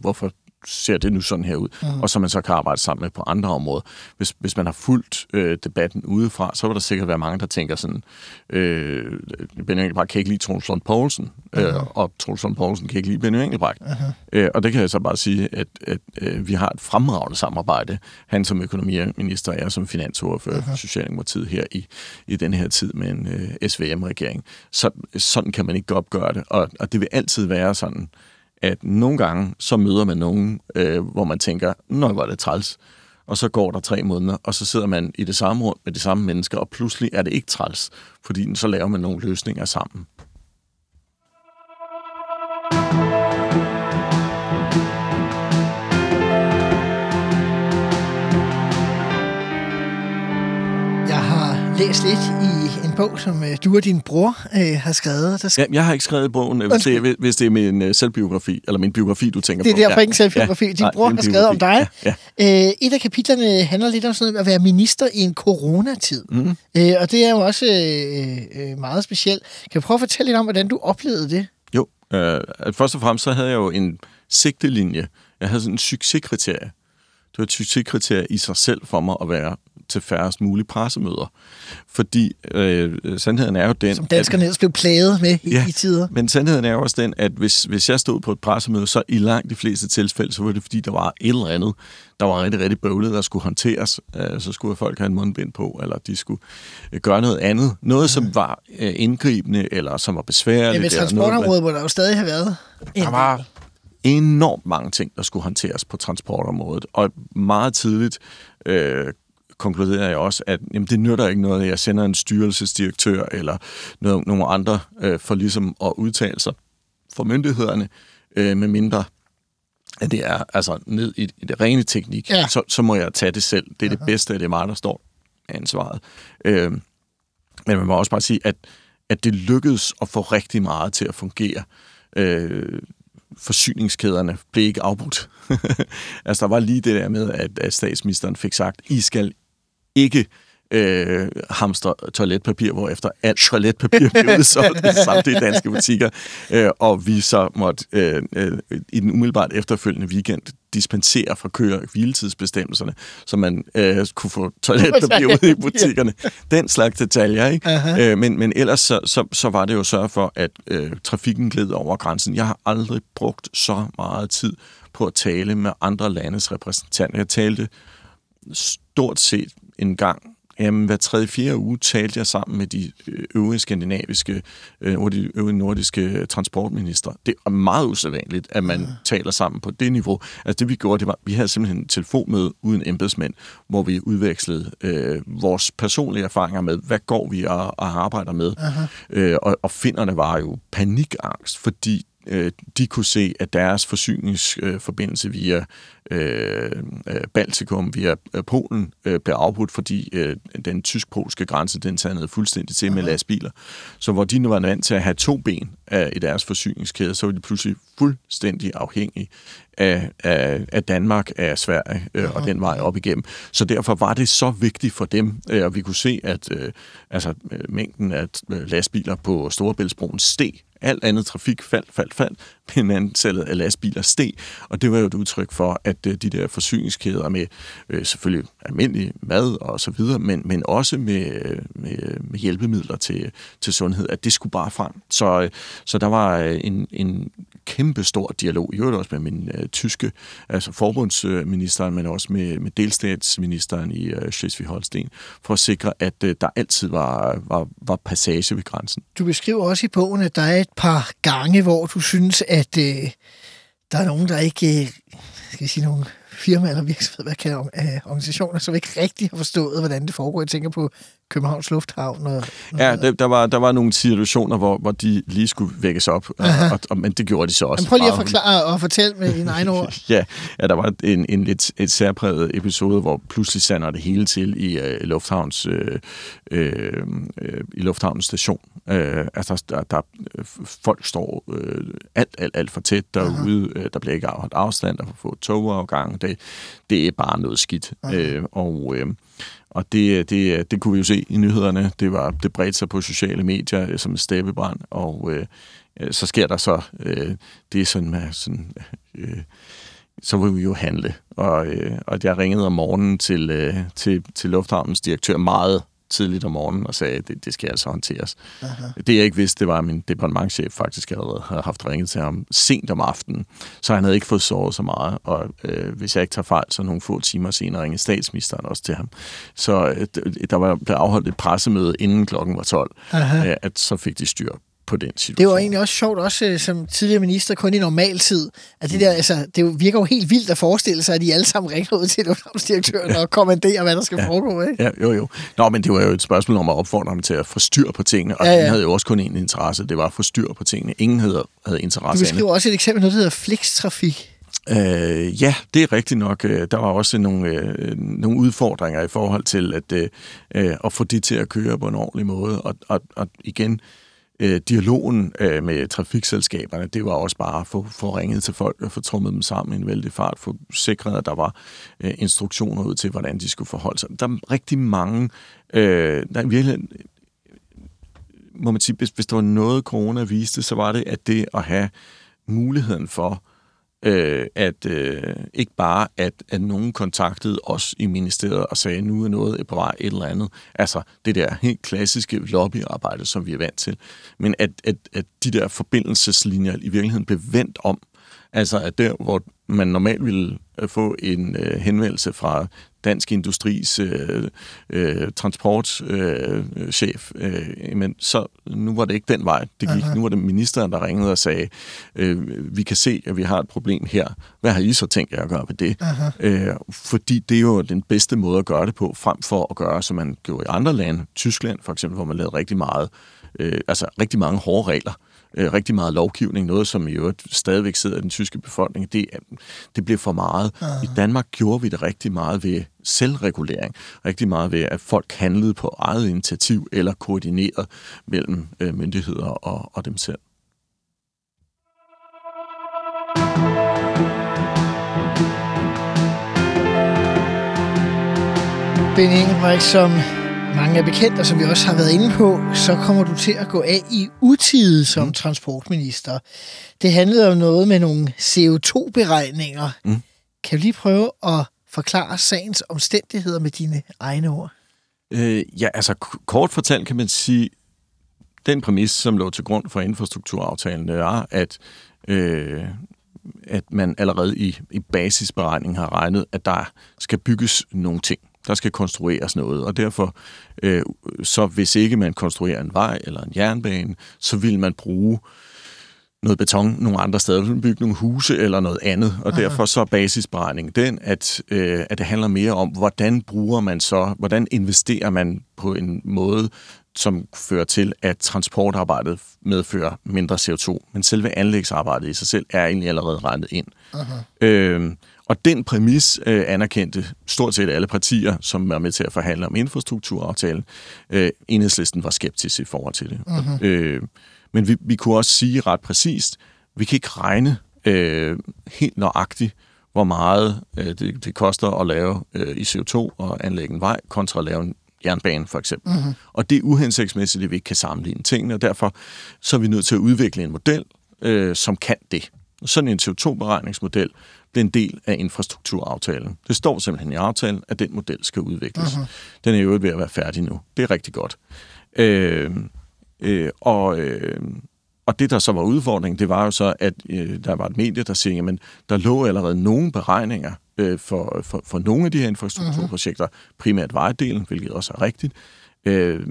hvorfor ser det nu sådan her ud? Mm. Og som man så kan arbejde sammen med på andre områder. Hvis man har fulgt debatten udefra, så vil der sikkert være mange, der tænker sådan, Benny Engelbrecht kan ikke lide Troels Lund Poulsen, og Troels Lund Poulsen kan ikke lide Benny Engelbrecht. Og det kan jeg så bare sige, at vi har et fremragende samarbejde. Han som økonomiminister, og jeg som finansordfører for Socialdemokratiet her i den her tid med en SVM-regering. Så sådan kan man ikke opgøre det, og det vil altid være sådan, at nogle gange, så møder man nogen, hvor man tænker, nå, hvor er det træls. Og så går der 3 måneder, og så sidder man i det samme rum med de samme mennesker, og pludselig er det ikke træls, fordi så laver man nogle løsninger sammen. Læs lidt i en bog, som du og din bror har skrevet. Ja, jeg har ikke skrevet bogen, hvis det er min selvbiografi, eller min biografi, du tænker på. Det er derfor ikke en selvbiografi. Ja. Din bror har skrevet om dig. Ja. Et af kapitlerne handler lidt om sådan noget, at være minister i en coronatid. Og det er jo også meget specielt. Kan du prøve at fortælle lidt om, hvordan du oplevede det? Jo. Først og fremmest så havde jeg jo en sigtelinje. Jeg havde sådan en succeskriterie. Det var et succeskriterie i sig selv for mig at være til færrest mulige pressemøder. Fordi sandheden er jo den... Som danskerne ellers blev plaget med i tider. Men sandheden er jo også den, at hvis jeg stod på et pressemøde, så i langt de fleste tilfælde, så var det fordi, der var et eller andet, der var rigtig, rigtig bøvlet, der skulle håndteres. Så skulle folk have en mundbind på, eller de skulle gøre noget andet. Noget, som var indgribende, eller som var besværligt. Ja, ved transportområdet, hvor der jo stadig har været. Der var enormt mange ting, der skulle håndteres på transportområdet. Og meget tidligt konkluderer jeg også, at jamen, det nytter ikke noget, at jeg sender en styrelsesdirektør eller nogle andre for ligesom at udtale sig for myndighederne, med mindre at det er altså ned i det rene teknik, ja. så må jeg tage det selv. Det er det bedste, at det er mig, der står med ansvaret. Men man må også bare sige, at det lykkedes at få rigtig meget til at fungere. Forsyningskæderne blev ikke afbrudt. Altså, der var lige det der med, at statsministeren fik sagt, I skal ikke hamstre toiletpapir, hvorefter alt toiletpapir blev udsolgt samt i danske butikker. Og vi så måtte i den umiddelbart efterfølgende weekend dispensere fra køre- og hviletidsbestemmelserne, så man kunne få toiletpapir ud i butikkerne. Den slags detaljer, ikke? Men ellers så var det jo sørge for, at trafikken gled over grænsen. Jeg har aldrig brugt så meget tid på at tale med andre landes repræsentanter. Jeg talte stort set en gang. Jamen, hver 3-4 uge talte jeg sammen med de øvrige skandinaviske og de øvrige nordiske transportministre. Det er meget usædvanligt, at man taler sammen på det niveau. Altså det vi gjorde, det var, vi havde simpelthen et telefonmøde uden embedsmænd, hvor vi udvekslede vores personlige erfaringer med, hvad går vi og arbejder med. Og finnerne var jo panikangst, fordi de kunne se, at deres forsyningsforbindelse via Baltikum, via Polen, blev afbrudt, fordi den tysk-polske grænse, den tager ned fuldstændig til med lastbiler. Så hvor de nu var vant til at have 2 ben i deres forsyningskæde, så var de pludselig fuldstændig afhængige af Danmark, af Sverige og den vej op igennem. Så derfor var det så vigtigt for dem, og vi kunne se, at mængden af lastbiler på Storebæltsbroen steg. Alt andet trafik faldt, men antallet af lastbiler steg, og det var jo et udtryk for, at de der forsyningskæder med selvfølgelig almindelig mad og så videre, men også med hjælpemidler til sundhed, at det skulle bare frem. Så der var en kæmpe stor dialog, i øvrigt også med min tyske, altså forbundsministeren, men også med delstatsministeren i Schleswig-Holstein, for at sikre, at der altid var passage ved grænsen. Du beskriver også i bogen, at der er et par gange, hvor du synes, at der er nogen, der ikke, skal jeg sige, nogle firmaer eller virksomheder, hvad kan organisationer, som ikke rigtig har forstået, hvordan det foregår. Jeg tænker på Københavns Lufthavn. Ja, der var nogle situationer, hvor de lige skulle vækkes op, men det gjorde de så også. Men prøv lige at forklare og fortælle med dine egne ord. Ja, der var en lidt et særpræget episode, hvor pludselig sander det hele til i Lufthavns station. Altså, der folk står alt for tæt derude. Der bliver ikke afholdt afstand, der får få togafgang. Det er bare noget skidt. Og det kunne vi jo se i nyhederne. Det bredte sig på sociale medier som en steppebrand, og så sker der så det er sådan så vil vi jo handle. Og jeg ringede om morgenen til lufthavnens direktør meget tidligt om morgenen og sagde, at det skal altså håndteres. Det jeg ikke vidste, det var, at min departementschef faktisk allerede havde haft ringet til ham sent om aftenen, så han havde ikke fået sovet så meget, og hvis jeg ikke tager fejl, så nogle få timer senere ringede statsministeren også til ham. Så der var afholdt et pressemøde inden klokken var 12, at så fik de styr på den situation. Det var egentlig også sjovt, også som tidligere minister, kun i normal tid. At det der, altså, det virker jo helt vildt at forestille sig, at de alle sammen ringer ud til lufthavnsdirektøren og kommanderer, hvad der skal foregå, ikke? Ja, jo. Nå, men det var jo et spørgsmål om at opfordre ham til at få styr på tingene, og han havde jo også kun en interesse, det var at få styr på tingene. Ingen havde interesse. Du beskriver også et eksempel, noget der hedder flextrafik. Ja, det er rigtigt nok. Der var også nogle udfordringer i forhold til at få det til at køre på en ordentlig måde, og igen, dialogen med trafikselskaberne, det var også bare at få ringet til folk og få trummet dem sammen i en vældig fart, få sikret, at der var instruktioner ud til, hvordan de skulle forholde sig. Der er rigtig mange... der virkelig, må man sige, hvis der var noget, corona viste, så var det, at det at have muligheden for, ikke bare, at nogen kontaktede os i ministeriet og sagde, nu er noget på vej et eller andet. Altså det der helt klassiske lobbyarbejde, som vi er vant til. Men at de der forbindelseslinjer i virkeligheden blev vendt om. Altså at der, hvor man normalt ville få en henvendelse fra Dansk Industris transportchef, men så nu var det ikke den vej, det gik. Aha. Nu var det ministeren, der ringede og sagde, vi kan se, at vi har et problem her. Hvad har I så tænkt jer at gøre ved det? Fordi det er jo den bedste måde at gøre det på, frem for at gøre, som man gjorde i andre lande. Tyskland for eksempel, hvor man lavede rigtig mange hårde regler, rigtig meget lovgivning, noget som i øvrigt stadigvæk sidder i den tyske befolkning, det blev for meget. I Danmark gjorde vi det rigtig meget ved selvregulering, rigtig meget ved, at folk handlede på eget initiativ eller koordineret mellem myndigheder og dem selv. Benny Engelbrecht, som mange er bekendt, og som vi også har været inde på, så kommer du til at gå af i utide som transportminister. Det handlede om noget med nogle CO2-beregninger. Kan du lige prøve at forklare sagens omstændigheder med dine egne ord? Kort fortalt kan man sige, den præmis, som lå til grund for infrastrukturaftalen, er, at man allerede i basisberegningen har regnet, at der skal bygges nogle ting. Der skal konstrueres noget, og derfor, så hvis ikke man konstruerer en vej eller en jernbane, så vil man bruge noget beton nogle andre steder, vil man bygge nogle huse eller noget andet, og derfor så er basisberegningen den, at det handler mere om, hvordan investerer man på en måde, som fører til, at transportarbejdet medfører mindre CO2, men selve anlægsarbejdet i sig selv er egentlig allerede regnet ind. Og den præmis anerkendte stort set alle partier, som var med til at forhandle om infrastrukturaftalen. Enhedslisten var skeptisk i forhold til det. Men vi kunne også sige ret præcist, vi kan ikke regne helt nøjagtigt, hvor meget det koster at lave i CO2 og anlægge en vej kontra at lave en jernbane for eksempel. Og det er uhensigtsmæssigt, at vi ikke kan sammenligne tingene, og derfor så er vi nødt til at udvikle en model, som kan det. Sådan en CO2-beregningsmodel blev en del af infrastrukturaftalen. Det står simpelthen i aftalen, at den model skal udvikles. Den er jo ved at være færdig nu. Det er rigtig godt. Og det, der så var udfordringen, det var jo så, at der var et medie, der siger, jamen, der lå allerede nogle beregninger for nogle af de her infrastrukturprojekter, primært vejdelen, hvilket også er rigtigt,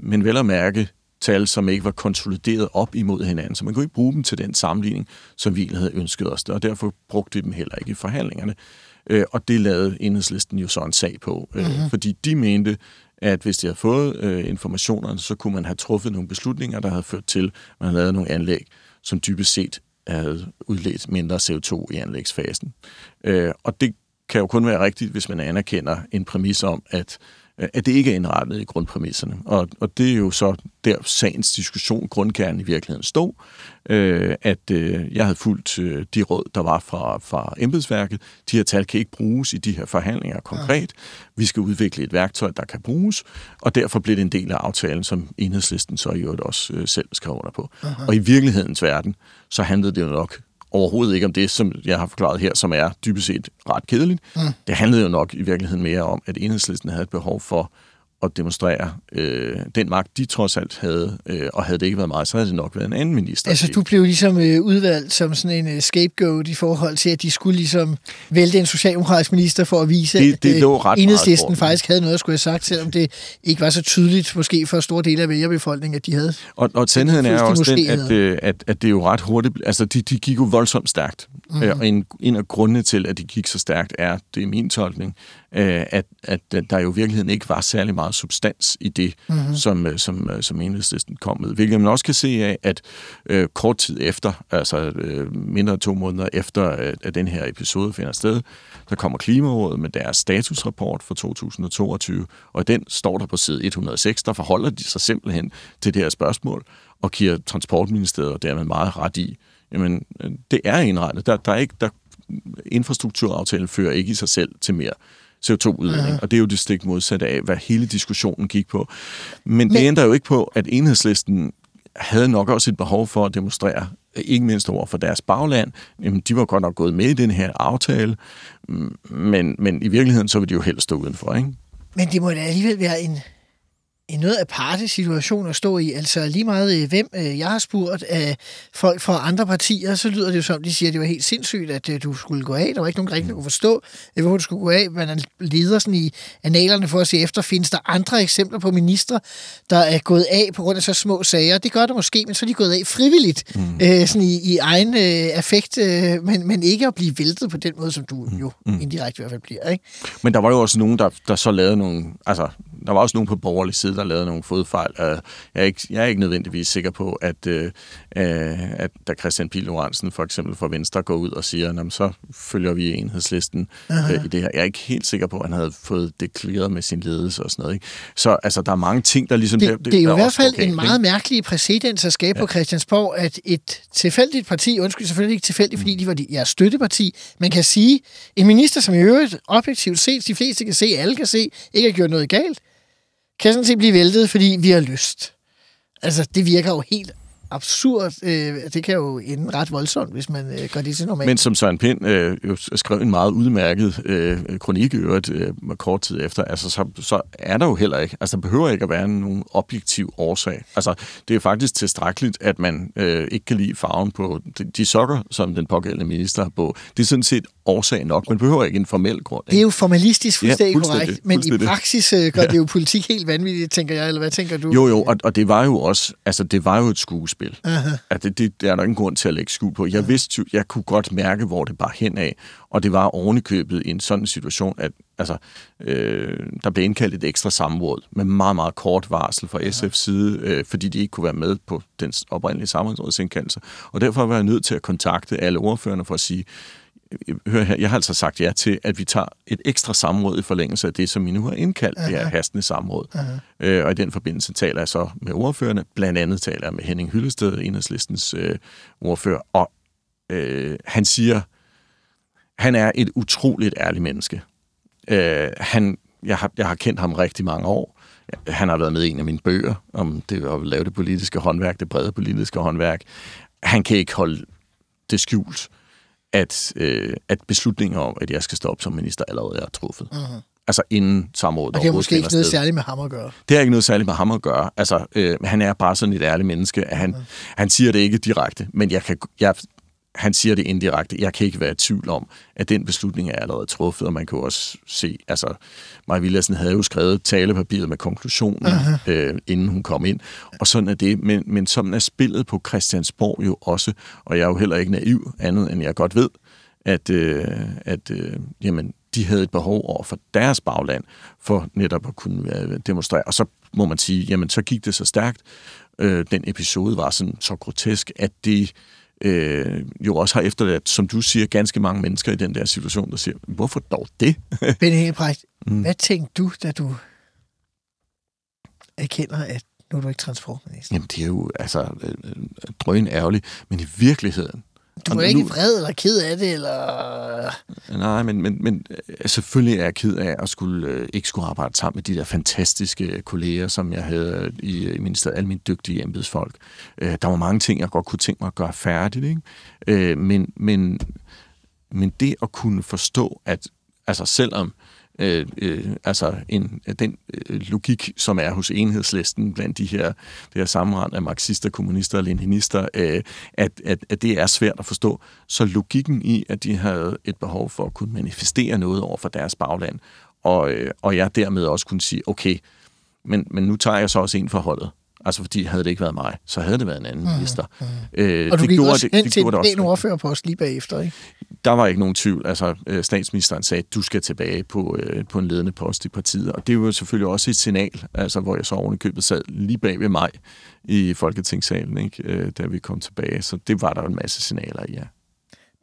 men vel at mærke tal, som ikke var konsolideret op imod hinanden, så man kunne ikke bruge dem til den sammenligning, som vi havde ønsket os, og derfor brugte vi dem heller ikke i forhandlingerne. Og det lavede Enhedslisten jo så en sag på, fordi de mente, at hvis de havde fået informationerne, så kunne man have truffet nogle beslutninger, der havde ført til, at man lavede nogle anlæg, som dybest set havde udledt mindre CO2 i anlægsfasen. Og det kan jo kun være rigtigt, hvis man anerkender en præmis om, at det ikke er indrettet i grundpræmisserne. Og det er jo så der sagens diskussion, grundkernen i virkeligheden stod, jeg havde fulgt de råd, der var fra embedsværket. De her tal kan ikke bruges i de her forhandlinger konkret. Vi skal udvikle et værktøj, der kan bruges, og derfor blev det en del af aftalen, som Enhedslisten så i øvrigt også selv skrev under på. Og i virkelighedens verden, så handlede det jo nok overhovedet ikke om det, som jeg har forklaret her, som er dybest set ret kedeligt. Det handlede jo nok i virkeligheden mere om, at Enhedslisten havde et behov for at demonstrere den magt, de trods alt havde, og havde det ikke været mig, så havde det nok været en anden minister. Altså, du blev ligesom udvalgt som sådan en scapegoat i forhold til, at de skulle ligesom vælte en socialdemokratisk minister for at vise, at Enhedslisten faktisk havde noget at skulle have sagt, selvom det ikke var så tydeligt måske for store dele af vælgerbefolkningen, at de havde. Og sandheden er også den, at det jo ret hurtigt, altså de gik jo voldsomt stærkt. Og en af grundene til, at de gik så stærkt, er, det er min tolkning, at der jo i virkeligheden ikke var særlig meget substans i det, som Enhedslisten kom med. Hvilket man også kan se af, at kort tid efter, altså mindre end 2 måneder efter, at den her episode finder sted, der kommer Klimarådet med deres statusrapport for 2022, og i den står der på side 106, der forholder de sig simpelthen til det her spørgsmål, og giver Transportministeriet og dermed meget ret i, jamen, det er indrettet. Infrastrukturaftalen fører ikke i sig selv til mere CO2-udledning, og det er jo det stik modsatte af, hvad hele diskussionen gik på. Men det ændrer jo ikke på, at Enhedslisten havde nok også et behov for at demonstrere, ikke mindst over for deres bagland. Jamen, de var godt nok gået med i den her aftale, men i virkeligheden så ville de jo helst stå udenfor, ikke? Men det må da alligevel være en en noget aparte situation at stå i. Altså lige meget hvem jeg har spurgt af folk fra andre partier, så lyder det jo som, de siger, at det var helt sindssygt, at du skulle gå af. Der var ikke nogen rigtig, der kunne forstå, hvor du skulle gå af. Man leder sådan i analerne for at se efter, findes der andre eksempler på ministre, der er gået af på grund af så små sager. Det gør der måske, men så er de gået af frivilligt, sådan i egen affekt, men ikke at blive væltet på den måde, som du jo indirekte i hvert fald bliver. Ikke? Men der var jo også nogen, der så lavede nogle... Altså, der var også nogen på borgerlig side, der lavede nogle fodfejl. Jeg er ikke nødvendigvis sikker på, at da Kristian Pihl Lorentzen for eksempel fra Venstre går ud og siger, så følger vi Enhedslisten i det her. Jeg er ikke helt sikker på, at han havde fået det klaret med sin ledelse og sådan noget. Ikke? Så altså, der er mange ting, der ligesom... Det er jo i hvert fald en meget mærkelig præcedens at skabe på Christiansborg, at et tilfældigt parti, undskyld, selvfølgelig ikke tilfældigt, fordi de var jeres støtteparti, man kan sige, en minister, som i øvrigt objektivt set, de fleste kan se, alle kan se, ikke har gjort noget galt, kan sådan set blive væltet, fordi vi har lyst. Altså, det virker jo helt absurd. Det kan jo ende ret voldsomt, hvis man gør det til normalt. Men som Søren Pind jo skrev en meget udmærket kronik i øvrigt kort tid efter, altså, så er der jo heller ikke, altså der behøver ikke at være nogen objektiv årsag. Altså, det er faktisk tilstrækkeligt, at man ikke kan lide farven på de sokker, som den pågældende minister har på. Det er sådan set årsag nok. Man behøver ikke en formel grund. Ikke? Det er jo formalistisk fuldstændig korrekt, men i praksis gør det jo politik helt vanvittigt, tænker jeg, eller hvad tænker du? Jo, og det var jo også, altså det var jo et skuespil. Altså, det er der ingen grund til at lægge skue på. Jeg vidste jo, jeg kunne godt mærke, hvor det bare hen af, og det var ovenikøbet i en sådan situation, at altså, der blev indkaldt et ekstra samråd med meget, meget kort varsel fra SF's side, fordi de ikke kunne være med på den oprindelige samrådsindkaldelse. Og derfor var jeg nødt til at kontakte alle ordførerne for at sige, hør her, jeg har altså sagt ja til, at vi tager et ekstra samråd i forlængelse af det, som I nu har indkaldt, det her hastende samråd. Og i den forbindelse taler jeg så med ordførerne, blandt andet taler jeg med Henning Hyllested, Enhedslistens ordfører, og han siger, han er et utroligt ærligt menneske. Jeg har kendt ham rigtig mange år. Han har været med i en af mine bøger, om det at lave det politiske håndværk, det brede politiske håndværk. Han kan ikke holde det skjult, at beslutninger om, at jeg skal stoppe som minister, allerede er truffet. Altså inden samrådet. Og det er måske ikke noget særligt med ham at gøre. Det er ikke noget særligt med ham at gøre. Altså, han er bare sådan et ærligt menneske. At han siger det ikke direkte, men han siger det indirekte. Jeg kan ikke være i tvivl om, at den beslutning er allerede truffet, og man kan også se, altså, Maja Villadsen havde jo skrevet talepapiret med konklusionen, inden hun kom ind, og sådan er det. Men sådan er spillet på Christiansborg jo også, og jeg er jo heller ikke naiv, andet end jeg godt ved, at jamen, de havde et behov over for deres bagland, for netop at kunne demonstrere. Og så må man sige, jamen, så gik det så stærkt. Den episode var sådan så grotesk, at det jo også har efterladt, som du siger, ganske mange mennesker i den der situation, der siger, hvorfor dog det? Benny Engelbrecht, hvad tænkte du, da du erkender, at nu er du ikke transportminister? Jamen, det er jo altså drøn ærgerligt, men i virkeligheden... Du er ikke vred eller ked af det, eller... Nej, men selvfølgelig er jeg ked af at ikke skulle arbejde sammen med de der fantastiske kolleger, som jeg havde i ministeriet, alle mine dygtige embedsfolk. Der var mange ting, jeg godt kunne tænke mig at gøre færdigt, ikke? Men det at kunne forstå, at altså selvom den logik, som er hos Enhedslisten blandt det her sammenrend af marxister, kommunister og leninister, at det er svært at forstå, så logikken i, at de havde et behov for at kunne manifestere noget over for deres bagland, og jeg dermed også kunne sige, okay, men nu tager jeg så også en for holdet. Altså, fordi havde det ikke været mig, så havde det været en anden minister. Og du gik også hen til en ordførerpost lige bagefter, ikke? Der var ikke nogen tvivl. Altså, statsministeren sagde, at du skal tilbage på en ledende post i partiet. Og det var selvfølgelig også et signal, altså, hvor jeg så ovenikøbet sad lige bag ved mig i Folketingssalen, ikke? Da vi kom tilbage. Så det var der en masse signaler i, ja.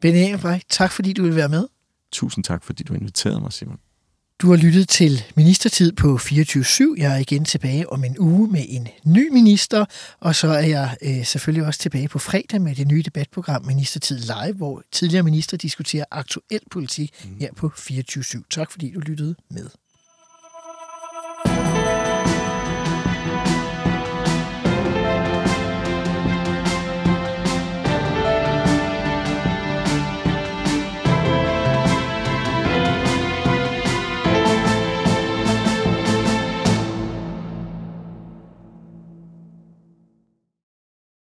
Benny Engelbrecht, tak fordi du ville være med. Tusind tak, fordi du inviterede mig, Simon. Du har lyttet til Ministertid på 24/7. Jeg er igen tilbage om en uge med en ny minister, og så er jeg selvfølgelig også tilbage på fredag med det nye debatprogram Ministertid Live, hvor tidligere minister diskuterer aktuel politik her på 24/7. Tak fordi du lyttede med.